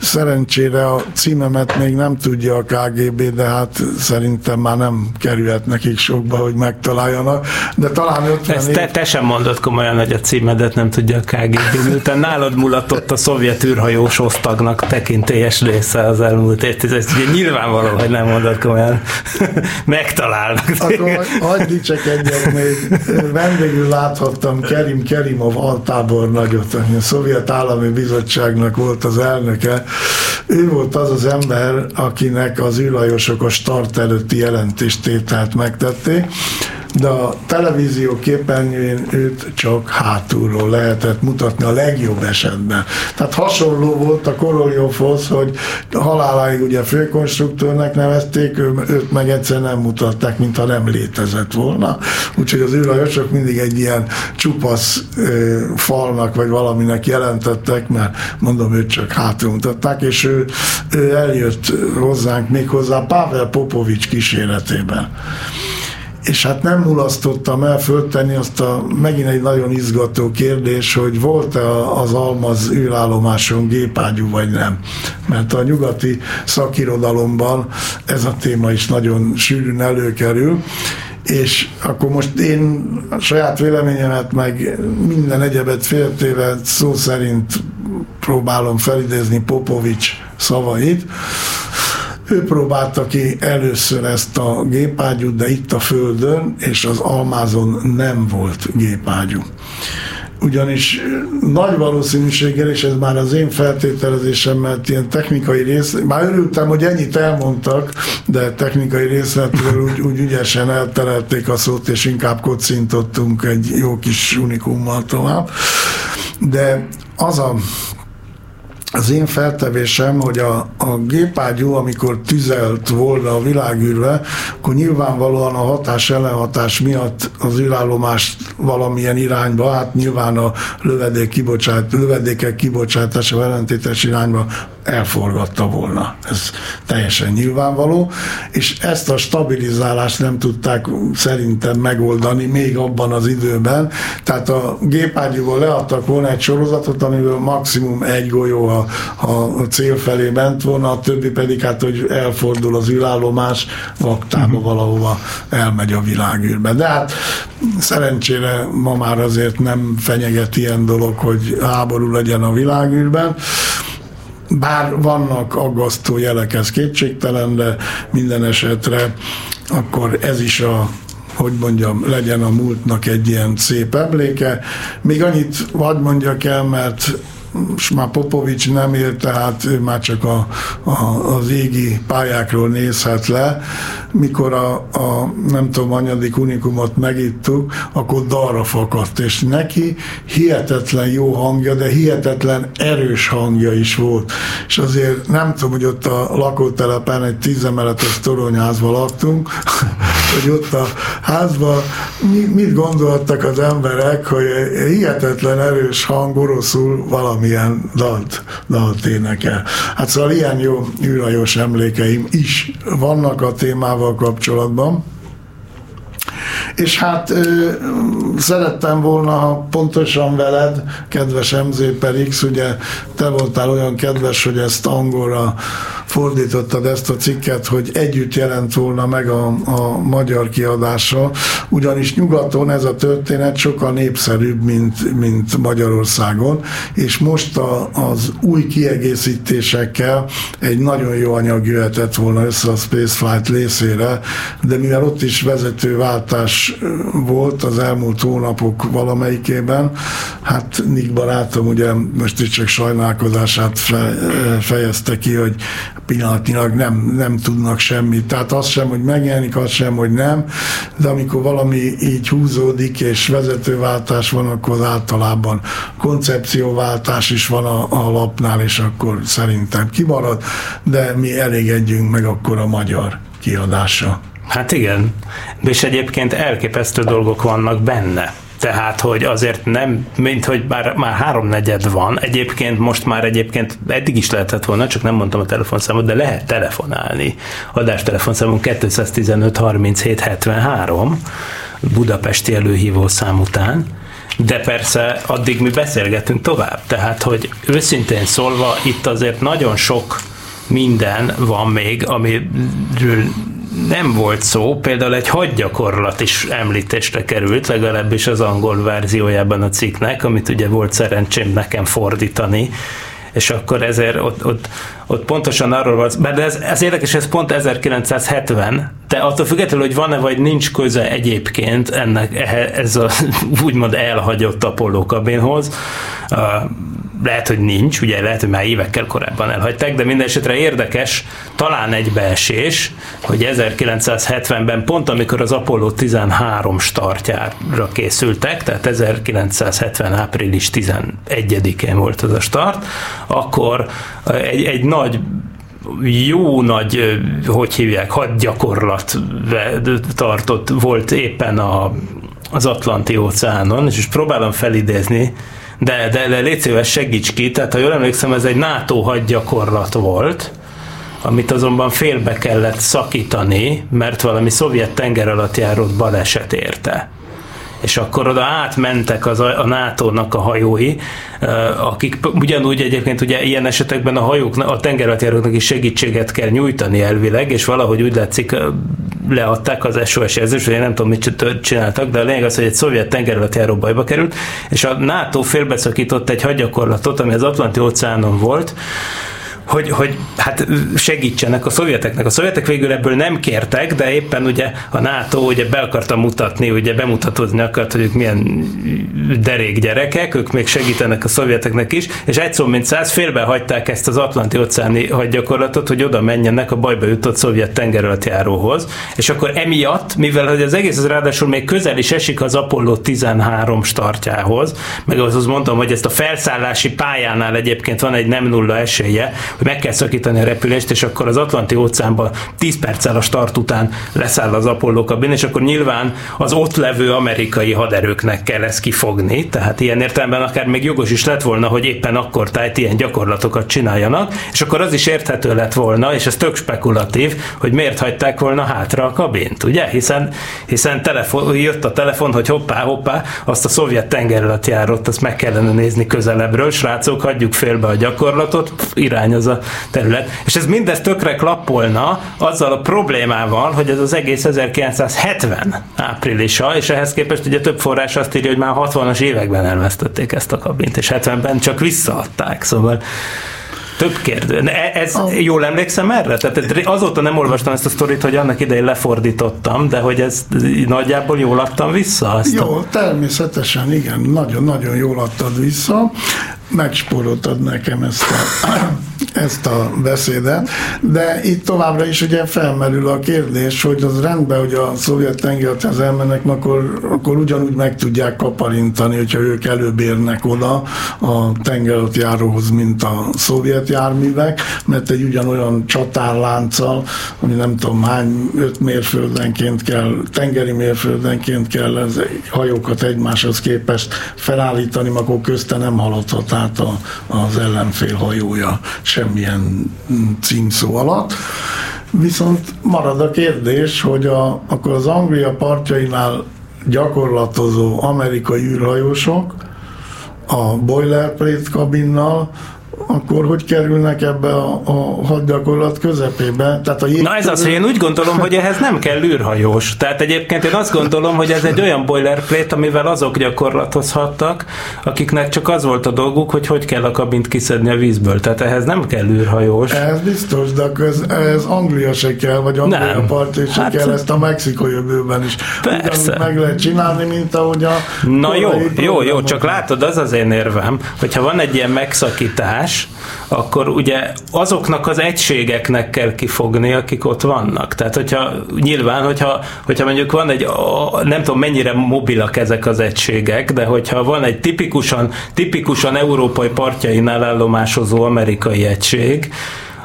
szerencsére a címemet még nem tudja a ká gé bé, de hát szerintem már nem kerülhet nekik sokba, hogy megtaláljanak. De talán ötven ezt év... te, te sem mondod komolyan, hogy a címedet nem tudja a ká gé bé, miután nálad mulatott a szovjet űrhajós osztagnak tekintélyes része az elmúlt évtized. Ugye nyilvánvaló, hogy nem mondod komolyan. Megtalálnak. Akkor hagyd dicsekedjek még. Vendég láthattam Kerim Kerimov altábor nagyot, a Szovjet Állami Bizottságnak volt az elnöke. Ő volt az az ember, akinek az űrhajósok a start előtti jelentéstételt megtették, de a televízió képernyőjén őt csak hátulról lehetett mutatni a legjobb esetben. Tehát hasonló volt a Korolyovhoz, hogy haláláig ugye főkonstruktőrnek nevezték, őt meg egyszer nem mutatták, mintha nem létezett volna. Úgyhogy az űrhajósok mindig egy ilyen csupasz ö, falnak vagy valaminek jelentettek, mert mondom, őt csak hátul mutatták, és ő, ő eljött hozzánk méghozzá Pavel Popovics kíséretében. És hát nem mulasztottam el föltenni azt a megint egy nagyon izgató kérdés, hogy volt-e az Almaz űrállomáson gépágyú vagy nem. Mert a nyugati szakirodalomban ez a téma is nagyon sűrűn előkerül, és akkor most én a saját véleményemet meg minden egyebet féltéve szó szerint próbálom felidézni Popovics szavait. Ő próbálta ki először ezt a gépágyút, de itt a Földön, és az Almázon nem volt gépágyú. Ugyanis nagy valószínűséggel, és ez már az én feltételezésem, mert ilyen technikai rész, már örültem, hogy ennyit elmondtak, de technikai részletről úgy, úgy ügyesen elterelték a szót, és inkább kocintottunk egy jó kis unikummal tovább. De az a Az én feltevésem, hogy a, a gépágyú, amikor tüzelt volna a világűrbe, akkor nyilvánvalóan a hatás ellenhatás miatt az űrállomást valamilyen irányba, hát nyilván a lövedék kibocsát, lövedékek kibocsátása ellentétes irányba elforgatta volna. Ez teljesen nyilvánvaló, és ezt a stabilizálást nem tudták szerintem megoldani még abban az időben. Tehát a gépágyúból leadtak volna egy sorozatot, amiből maximum egy golyó a, a cél felé ment volna, a többi pedig hát, hogy elfordul az űrállomás, vaktába valahova elmegy a világűrbe. De hát szerencsére ma már azért nem fenyeget ilyen dolog, hogy háború legyen a világűrben. Bár vannak aggasztó jelek, ez kétségtelen, de minden esetre akkor ez is a, hogy mondjam, legyen a múltnak egy ilyen szép emléke. Még annyit hadd mondjak el, mert most már Popovics nem él, tehát ő már csak a, a, az égi pályákról nézhet le. Mikor a, a nem tudom, anyadik unikumot megittuk, akkor dalra fakadt, és neki hihetetlen jó hangja, de hihetetlen erős hangja is volt. És azért nem tudom, hogy ott a lakótelepen egy tízemeletes toronyházban laktunk, hogy ott a házban mit gondoltak az emberek, hogy hihetetlen erős hang, oroszul valami milyen dalt, dalt énekel. Hát szóval ilyen jó űrhajós emlékeim is vannak a témával kapcsolatban. És hát ö, szerettem volna, ha pontosan veled, kedves em zé per iksz, ugye te voltál olyan kedves, hogy ezt angolra fordítottad, ezt a cikket, hogy együtt jelent volna meg a, a magyar kiadása, ugyanis nyugaton ez a történet sokkal népszerűbb, mint, mint Magyarországon, és most a, az új kiegészítésekkel egy nagyon jó anyag jöhetett volna össze a Spaceflight részére, de mivel ott is vezetőváltás volt az elmúlt hónapok valamelyikében. Hát Nick barátom ugye most itt csak sajnálkozását fejezte ki, hogy pillanatnyilag nem, nem tudnak semmit. Tehát az sem, hogy megjelenik, az sem, hogy nem. De amikor valami így húzódik és vezetőváltás van, akkor általában koncepcióváltás is van a, a lapnál, és akkor szerintem kimarad. De mi elégedjünk meg akkor a magyar kiadása. Hát igen, és egyébként elképesztő dolgok vannak benne. Tehát, hogy azért nem, mint hogy már, már háromnegyed van, egyébként most már egyébként eddig is lehetett volna, csak nem mondtam a telefonszámot, de lehet telefonálni. Adás telefonszámom kettőszáztizenöt harminchét hetvenhárom, budapesti előhívószám után, de persze addig mi beszélgetünk tovább. Tehát, hogy őszintén szólva, itt azért nagyon sok minden van még, amiről nem volt szó, például egy hadgyakorlat is említésre került, legalábbis az angol verziójában a cikknek, amit ugye volt szerencsém nekem fordítani, és akkor ezért ott, ott, ott pontosan arról van, de ez, ez érdekes, ez pont ezerkilencszázhetven, de attól függetlenül, hogy van-e vagy nincs köze egyébként ennek, ez a úgymond elhagyott Apollo kabinhoz, lehet, hogy nincs, ugye lehet, hogy már évekkel korábban elhagyták, de minden esetre érdekes, talán egybeesés, hogy ezerkilencszázhetvenben pont amikor az Apollo tizenhárom startjára készültek, tehát ezerkilencszázhetven április tizenegyedikén volt az a start, akkor egy, egy nagy jó nagy, hogy hívják, hadgyakorlat tartott volt éppen a, az Atlanti-óceánon, és próbálom felidézni, De, de, de légy szíves, segíts ki, tehát ha jól emlékszem, ez egy NATO hadgyakorlat volt, amit azonban félbe kellett szakítani, mert valami szovjet tengeralattjárót baleset érte. És akkor oda átmentek az a nátónak a hajói, akik ugyanúgy egyébként ugye ilyen esetekben a hajóknak, a tengeralattjáróknak is segítséget kell nyújtani elvileg, és valahogy úgy látszik leadták az es o es jelzést, hogy én nem tudom mit csináltak, de a lényeg az, hogy egy szovjet tengeralattjáró bajba került, és a NATO félbeszakított egy hadgyakorlatot, ami az Atlanti óceánon volt, hogy, hogy hát segítsenek a szovjeteknek. A szovjetek végül ebből nem kértek, de éppen ugye a NATO ugye be akarta mutatni, ugye bemutatódni akart, hogy ők milyen derék gyerekek, ők még segítenek a szovjeteknek is, és egy szó mint száz félbe hagyták ezt az Atlanti-óceáni hadgyakorlatot, hogy oda menjenek a bajba jutott szovjet tengeralattjáróhoz, és akkor emiatt, mivel hogy az egész az ráadásul még közel is esik az Apollo tizenhárom startjához, meg az mondtam, hogy ezt a felszállási pályánál egyébként van egy nem nulla esélye, hogy meg kell szakítani a repülést, és akkor az Atlanti-óceánban tíz perccel a start után leszáll az Apollo kabin, és akkor nyilván az ott levő amerikai haderőknek kell ezt kifogni, tehát ilyen értelemben akár még jogos is lett volna, hogy éppen akkor tájt ilyen gyakorlatokat csináljanak, és akkor az is érthető lett volna, és ez tök spekulatív, hogy miért hagyták volna hátra a kabint, ugye? Hiszen, hiszen telefon, jött a telefon, hogy hoppá, hoppá, azt a szovjet tengeralattjárót, azt meg kellene nézni közelebbről, srácok, hagyjuk félbe a gyakorlatot, pff, irány az a terület. És ez mindez tökre klappolna azzal a problémával, hogy ez az egész ezerkilencszázhetven áprilisa, és ehhez képest ugye több forrás azt írja, hogy már hatvanas években elvesztették ezt a kabint, és hetvenben csak visszaadták, szóval több kérdő. Ez, oh. Jól emlékszem erre? Tehát azóta nem olvastam ezt a sztorit, hogy annak idején lefordítottam, de hogy ezt nagyjából jól adtam vissza? Azt jó, a... természetesen igen, nagyon-nagyon jól adtad vissza. Megspóroltad nekem ezt a, ezt a beszédet, de itt továbbra is ugye felmerül a kérdés, hogy az rendben, hogy a szovjet tengeralattjáróhoz elmennek, akkor, akkor ugyanúgy meg tudják kaparintani, hogyha ők előbb érnek oda a tengeralattjáróhoz, mint a szovjet járművek, mert egy ugyanolyan csatárlánccal, ami nem tudom hány, öt mérföldenként kell, tengeri mérföldenként kell ez, hajókat egymáshoz képest felállítani, akkor közte nem haladhat át a, az ellenfél hajója semmilyen címszó alatt. Viszont marad a kérdés, hogy a, akkor az Anglia partjainál gyakorlatozó amerikai űrhajósok a boilerplate kabinnal akkor hogy kerülnek ebbe a, a hadgyakorlat közepébe? Tehát a jég... Na ez az, hogy én úgy gondolom, hogy ehhez nem kell űrhajós. Tehát egyébként én azt gondolom, hogy ez egy olyan boilerplate, amivel azok gyakorlatozhattak, akiknek csak az volt a dolguk, hogy hogy kell a kabint kiszedni a vízből. Tehát ehhez nem kell űrhajós. Ez biztos, de köz, ez Anglia se kell, vagy Anglia partja se hát... kell, ezt a Mexikó jövőben is. Persze. Meg lehet csinálni, mint ahogy a... Na jó, jó, jó, csak látod, az az én érvem, hogyha van egy ilyen megszakítás, akkor ugye azoknak az egységeknek kell kifogni, akik ott vannak. Tehát hogyha nyilván, hogyha, hogyha mondjuk van egy, nem tudom mennyire mobilak ezek az egységek, de hogyha van egy tipikusan, tipikusan európai partjainál állomásozó amerikai egység,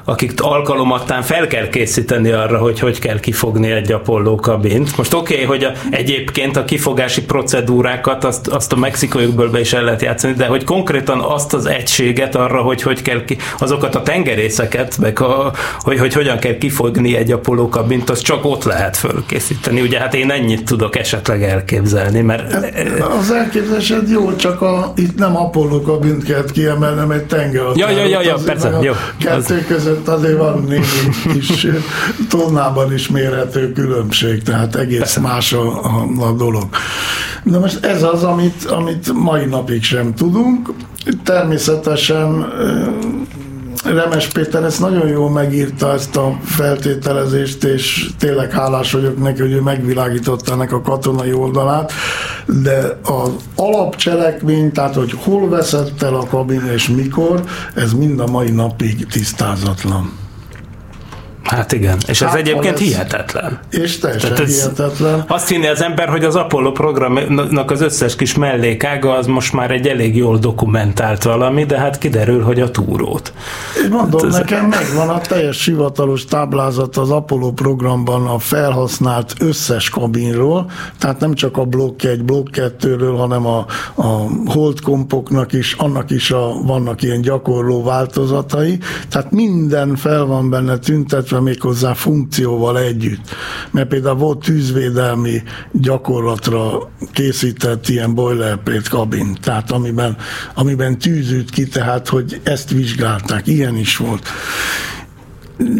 akik alkalomattán fel kell készíteni arra, hogy hogy kell kifogni egy Apollo kabint. Most oké, okay, hogy a, egyébként a kifogási procedúrákat azt, azt a mexikaiakból be is el lehet játszani, de hogy konkrétan azt az egységet arra, hogy hogy kell ki, azokat a tengerészeket, meg a, hogy, hogy hogyan kell kifogni egy Apollo kabint, azt csak ott lehet fölkészíteni. Ugye hát én ennyit tudok esetleg elképzelni, mert... Az elképzelésed jó, csak a, itt nem Apollo kabint kell kiemelni, hanem egy tengeralattjárót. Ja, ja, ja, ja, persze, jó. Kettő között azért van némi kis tonnában is mérhető különbség, tehát egész más a, a, a dolog. Na most ez az, amit, amit mai napig sem tudunk. Természetesen Remes Péter ezt nagyon jól megírta, ezt a feltételezést, és tényleg hálás vagyok neki, hogy ő megvilágította ennek a katonai oldalát, de az alapcselekmény, tehát hogy hol veszett el a kabin és mikor, ez mind a mai napig tisztázatlan. Hát igen, és hát, ez egyébként ez hihetetlen. És teljesen ez, hihetetlen. Azt hinné az ember, hogy az Apollo programnak az összes kis mellékága az most már egy elég jól dokumentált valami, de hát kiderül, hogy a túrót. Én mondom, hát ez nekem ez... megvan a teljes hivatalos táblázat az Apollo programban a felhasznált összes kabinról, tehát nem csak a blokk egy, blokk kettőről, hanem a, a holdkompoknak is, annak is a, vannak ilyen gyakorló változatai, tehát minden fel van benne tüntetve, méghozzá funkcióval együtt. Mert például volt tűzvédelmi gyakorlatra készített ilyen boilerplate kabin, tehát amiben, amiben tűz üt ki, tehát hogy ezt vizsgálták, ilyen is volt.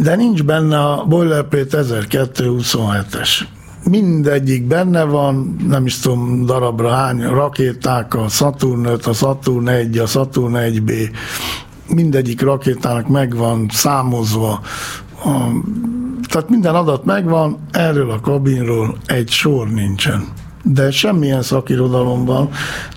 De nincs benne a boilerplate ezerkétszázhuszonhetes. Mindegyik benne van, nem is tudom darabra hány rakéták, a Saturn öt, a Saturn egy, a Saturn egy bé, mindegyik rakétának megvan számozva, a, tehát minden adat megvan, erről a kabinról egy sor nincsen. De semmilyen szakirodalomban,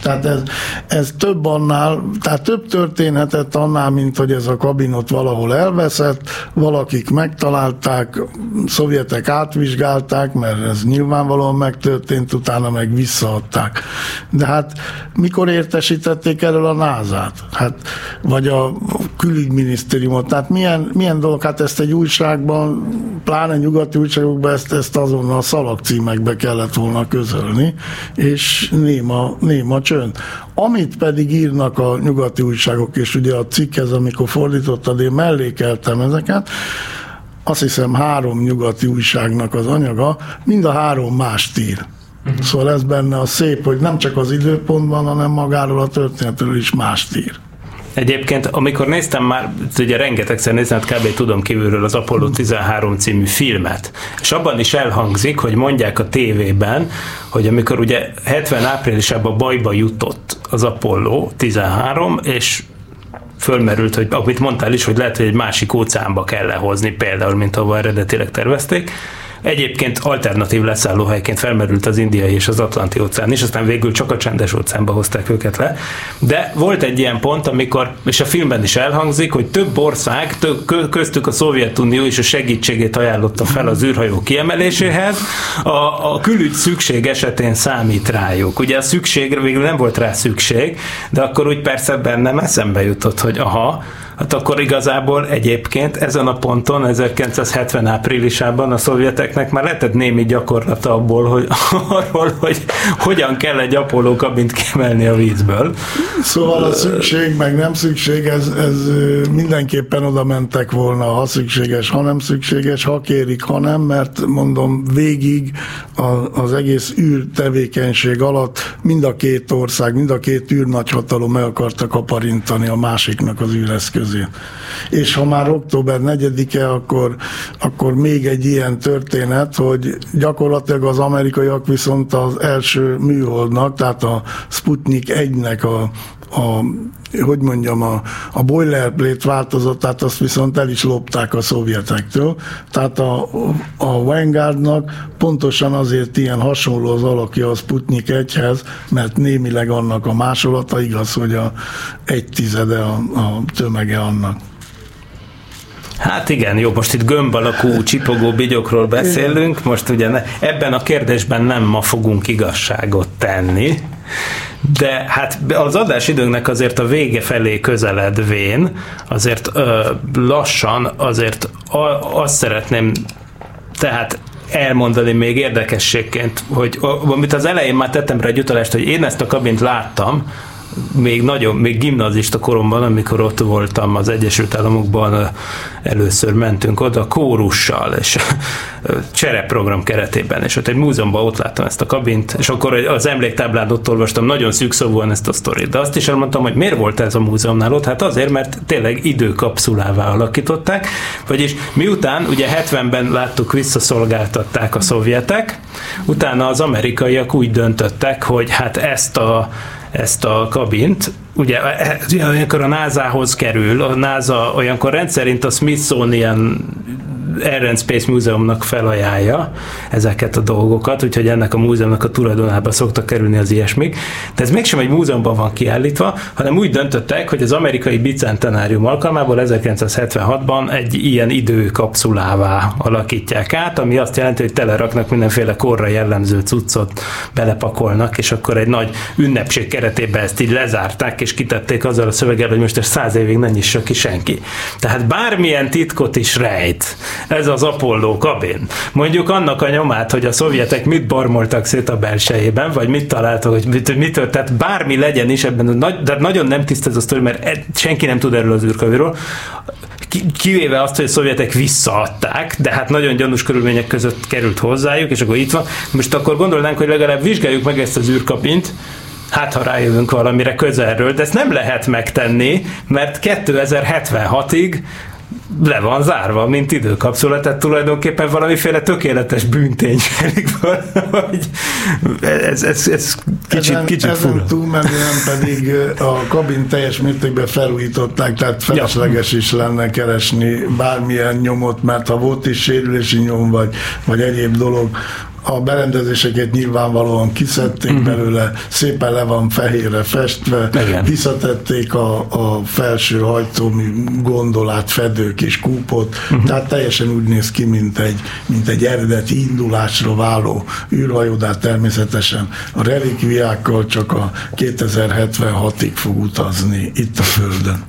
tehát ez, ez több annál, tehát több történhetett annál, mint hogy ez a kabinot valahol elveszett, valakik megtalálták, szovjetek átvizsgálták, mert ez nyilvánvalóan megtörtént, utána meg visszaadták. De hát mikor értesítették erről a názát? Hát, vagy a külügyminisztériumot? Tehát milyen, milyen dolog? Hát ezt egy újságban, pláne nyugati újságokban ezt, ezt azonnal szalagcímekbe kellett volna közölni. És néma, néma csönd. Amit pedig írnak a nyugati újságok, és ugye a cikkhez, amikor fordítottad, én mellékeltem ezeket, azt hiszem három nyugati újságnak az anyaga, mind a három mást ír. Uh-huh. Szóval ez benne a szép, hogy nem csak az időpontban, hanem magáról a történetről is mást ír. Egyébként, amikor néztem már, ugye rengetegszer néztem, hát kb. Tudom kívülről az Apollo tizenhárom című filmet, és abban is elhangzik, hogy mondják a tévében, hogy amikor ugye hetven áprilisában bajba jutott az Apollo tizenhárom, és fölmerült, hogy amit mondtál is, hogy lehet, hogy egy másik óceánba kell lehozni, például, mint ahol eredetileg tervezték. Egyébként alternatív leszállóhelyként felmerült az indiai és az atlanti óceán is, aztán végül csak a csendes óceánba hozták őket le. De volt egy ilyen pont, amikor, és a filmben is elhangzik, hogy több ország, több, köztük a Szovjetunió is a segítségét ajánlotta fel az űrhajó kiemeléséhez, a, a külügy szükség esetén számít rájuk. Ugye a szükségre végül nem volt rá szükség, de akkor úgy persze bennem eszembe jutott, hogy aha, hát akkor igazából egyébként ezen a ponton, ezerkilencszázhetven áprilisában a szovjeteknek már lehetett némi gyakorlata abból, hogy arról, hogy hogyan kell egy Apollo kabint kiemelni a vízből. Szóval a szükség, meg nem szükség, ez, ez mindenképpen oda mentek volna, ha szükséges, ha nem szükséges, ha kérik, ha nem, mert mondom, végig az egész űrtevékenység alatt mind a két ország, mind a két űrnagyhatalom el akarta kaparintani a másiknak az űreszköz. És ha már október negyedike, akkor, akkor még egy ilyen történet, hogy gyakorlatilag az amerikaiak viszont az első műholdnak, tehát a Sputnik egynek a, a hogy mondjam, a, a boilerplate változatát, azt viszont el is lopták a szovjetektől. Tehát a, a Vanguardnak pontosan azért ilyen hasonló az alakja a Sputnik egyhez, mert némileg annak a másolata, igaz, hogy a egy tizede a, a tömege annak. Hát igen, jó, most itt gömb alakú csipogó bigyokról beszélünk, most ugye ne, ebben a kérdésben nem ma fogunk igazságot tenni, de hát az adásidőnknek azért a vége felé közeledvén azért ö, lassan azért a, azt szeretném tehát elmondani még érdekességként, hogy amit az elején már tettem rá egy utalást, hogy én ezt a kabint láttam még nagyon, még gimnazista koromban, amikor ott voltam az Egyesült Államokban, először mentünk oda kórussal, és csereprogram keretében, és ott egy múzeumban ott láttam ezt a kabint, és akkor az emléktáblán ott olvastam, nagyon szűkszavúan ezt a sztorit, de azt is elmondtam, hogy miért volt ez a múzeumnál ott, hát azért, mert tényleg időkapszulává alakították, vagyis miután ugye hetvenben láttuk, visszaszolgáltatták a szovjetek, utána az amerikaiak úgy döntöttek, hogy hát ezt a ezt a kabint, ugye olyankor a nászához kerül, a NASA olyankor rendszerint a Smithsonian Air and Space Museumnak felajánlja ezeket a dolgokat, úgyhogy ennek a múzeumnak a tulajdonába szoktak kerülni az ilyesmik, de ez mégsem egy múzeumban van kiállítva, hanem úgy döntöttek, hogy az amerikai bicentenárium alkalmából ezerkilencszázhetvenhatban egy ilyen időkapszulává alakítják át, ami azt jelenti, hogy teleraknak mindenféle korra jellemző cuccot, belepakolnak, és akkor egy nagy ünnepség keretében ezt így lezárták, és kitették azzal a szöveggel, hogy most ezt száz évig nem nyissa ki senki. Tehát bármilyen titkot is rejt ez az Apollo kabin. Mondjuk annak a nyomát, hogy a szovjetek mit barmoltak szét a belsejében, vagy mit találtak, hogy mit, mit történt, bármi legyen is ebben, de nagyon nem tiszta ez a sztori, mert senki nem tud erről az űrkabiról, kivéve azt, hogy a szovjetek visszaadták, de hát nagyon gyanús körülmények között került hozzájuk, és akkor itt van. Most akkor gondolnánk, hogy legalább vizsgáljuk meg ezt az űrkabint, hát ha rájövünk valamire közelről, de ezt nem lehet megtenni, mert kétezer-hetvenhatig le van zárva, mint időkapszula, tehát tulajdonképpen valamiféle tökéletes bűntény félik valami, hogy ez, ez, ez kicsit, ezen, kicsit ezen fura. Ezen túlmenően pedig a kabin teljes mértékben felújították, tehát felesleges ja. is lenne keresni bármilyen nyomot, mert ha volt is sérülési nyom, vagy, vagy egyéb dolog, a berendezéseket nyilvánvalóan kiszedték uh-huh. belőle, szépen le van fehérre festve, igen. visszatették a, a felső hajtómű gondolát, fedő kis kúpot, uh-huh. tehát teljesen úgy néz ki, mint egy, mint egy eredeti indulásra váló űrhajó, de természetesen a relikviákkal csak a kétezer-hetvenhatig fog utazni itt a Földön.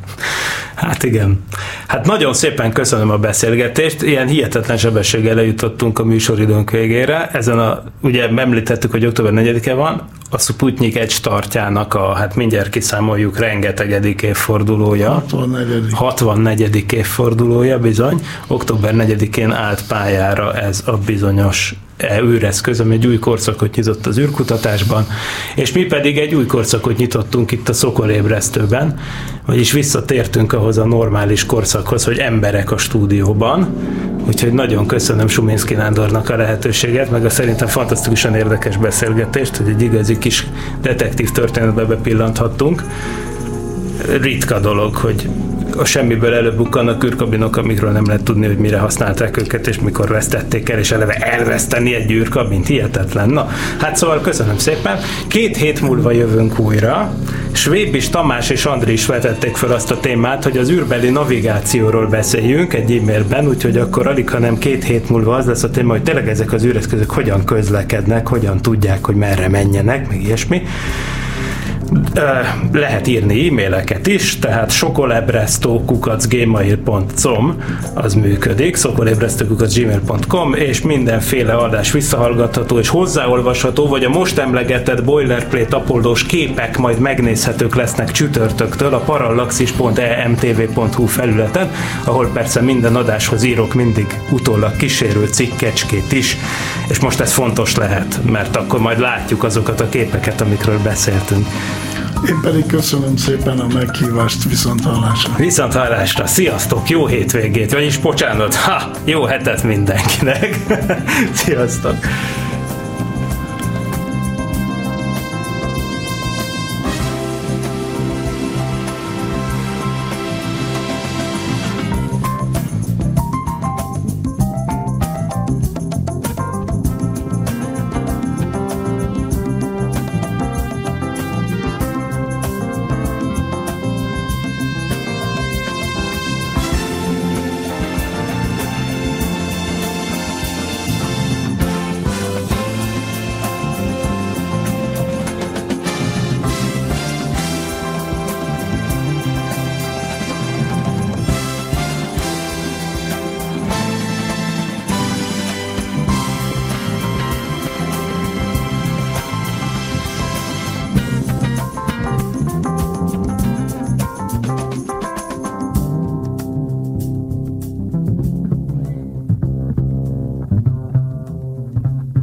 Hát igen. Hát nagyon szépen köszönöm a beszélgetést, ilyen hihetetlen sebességgel lejutottunk a műsoridőnk végére. Ezen a, ugye említettük, hogy október negyedike van, a Szuputnyik egy startjának a, hát mindjárt kiszámoljuk, rengetegedik évfordulója. hatvannegyedik. hatvannegyedik évfordulója bizony. október negyedikén állt pályára ez a bizonyos űreszköz, ami egy új korszakot nyitott az űrkutatásban, és mi pedig egy új korszakot nyitottunk itt a Szokolébresztőben, vagyis visszatértünk ahhoz a normális korszakhoz, hogy emberek a stúdióban, úgyhogy nagyon köszönöm Suminszky Nándornak a lehetőséget, meg a szerintem fantasztikusan érdekes beszélgetést, hogy egy igazi kis detektív történetbe bepillanthattunk. Ritka dolog, hogy a semmiből előbukkannak űrkabinok, amikről nem lehet tudni, hogy mire használták őket, és mikor vesztették el, és eleve elveszteni egy űrkabint, hihetetlen. Na, hát szóval köszönöm szépen. Két hét múlva jövünk újra. Svébis Tamás és Andri is vetették fel azt a témát, hogy az űrbeli navigációról beszéljünk egy e-mailben, úgyhogy akkor alig, hanem két hét múlva az lesz a téma, hogy tényleg ezek az űreszközök hogyan közlekednek, hogyan tudják, hogy merre menjenek, meg ilyesmi. Lehet írni e-maileket is, tehát sokolebresztő kukac gmail pont com az működik, sokolebresztő kukac gmail pont com, és mindenféle adás visszahallgatható és hozzáolvasható, vagy a most emlegetett boilerplate apoldós képek majd megnézhetők lesznek csütörtöktől a parallaxis pont e m t v pont h u felületen, ahol persze minden adáshoz írok mindig utólag kísérő cikkecskét is, és most ez fontos lehet, mert akkor majd látjuk azokat a képeket, amikről beszéltünk. Én pedig köszönöm szépen a meghívást, viszont hallásra. Viszont hallásra, sziasztok, jó hétvégét, vagyis bocsánat, ha, jó hetet mindenkinek, sziasztok.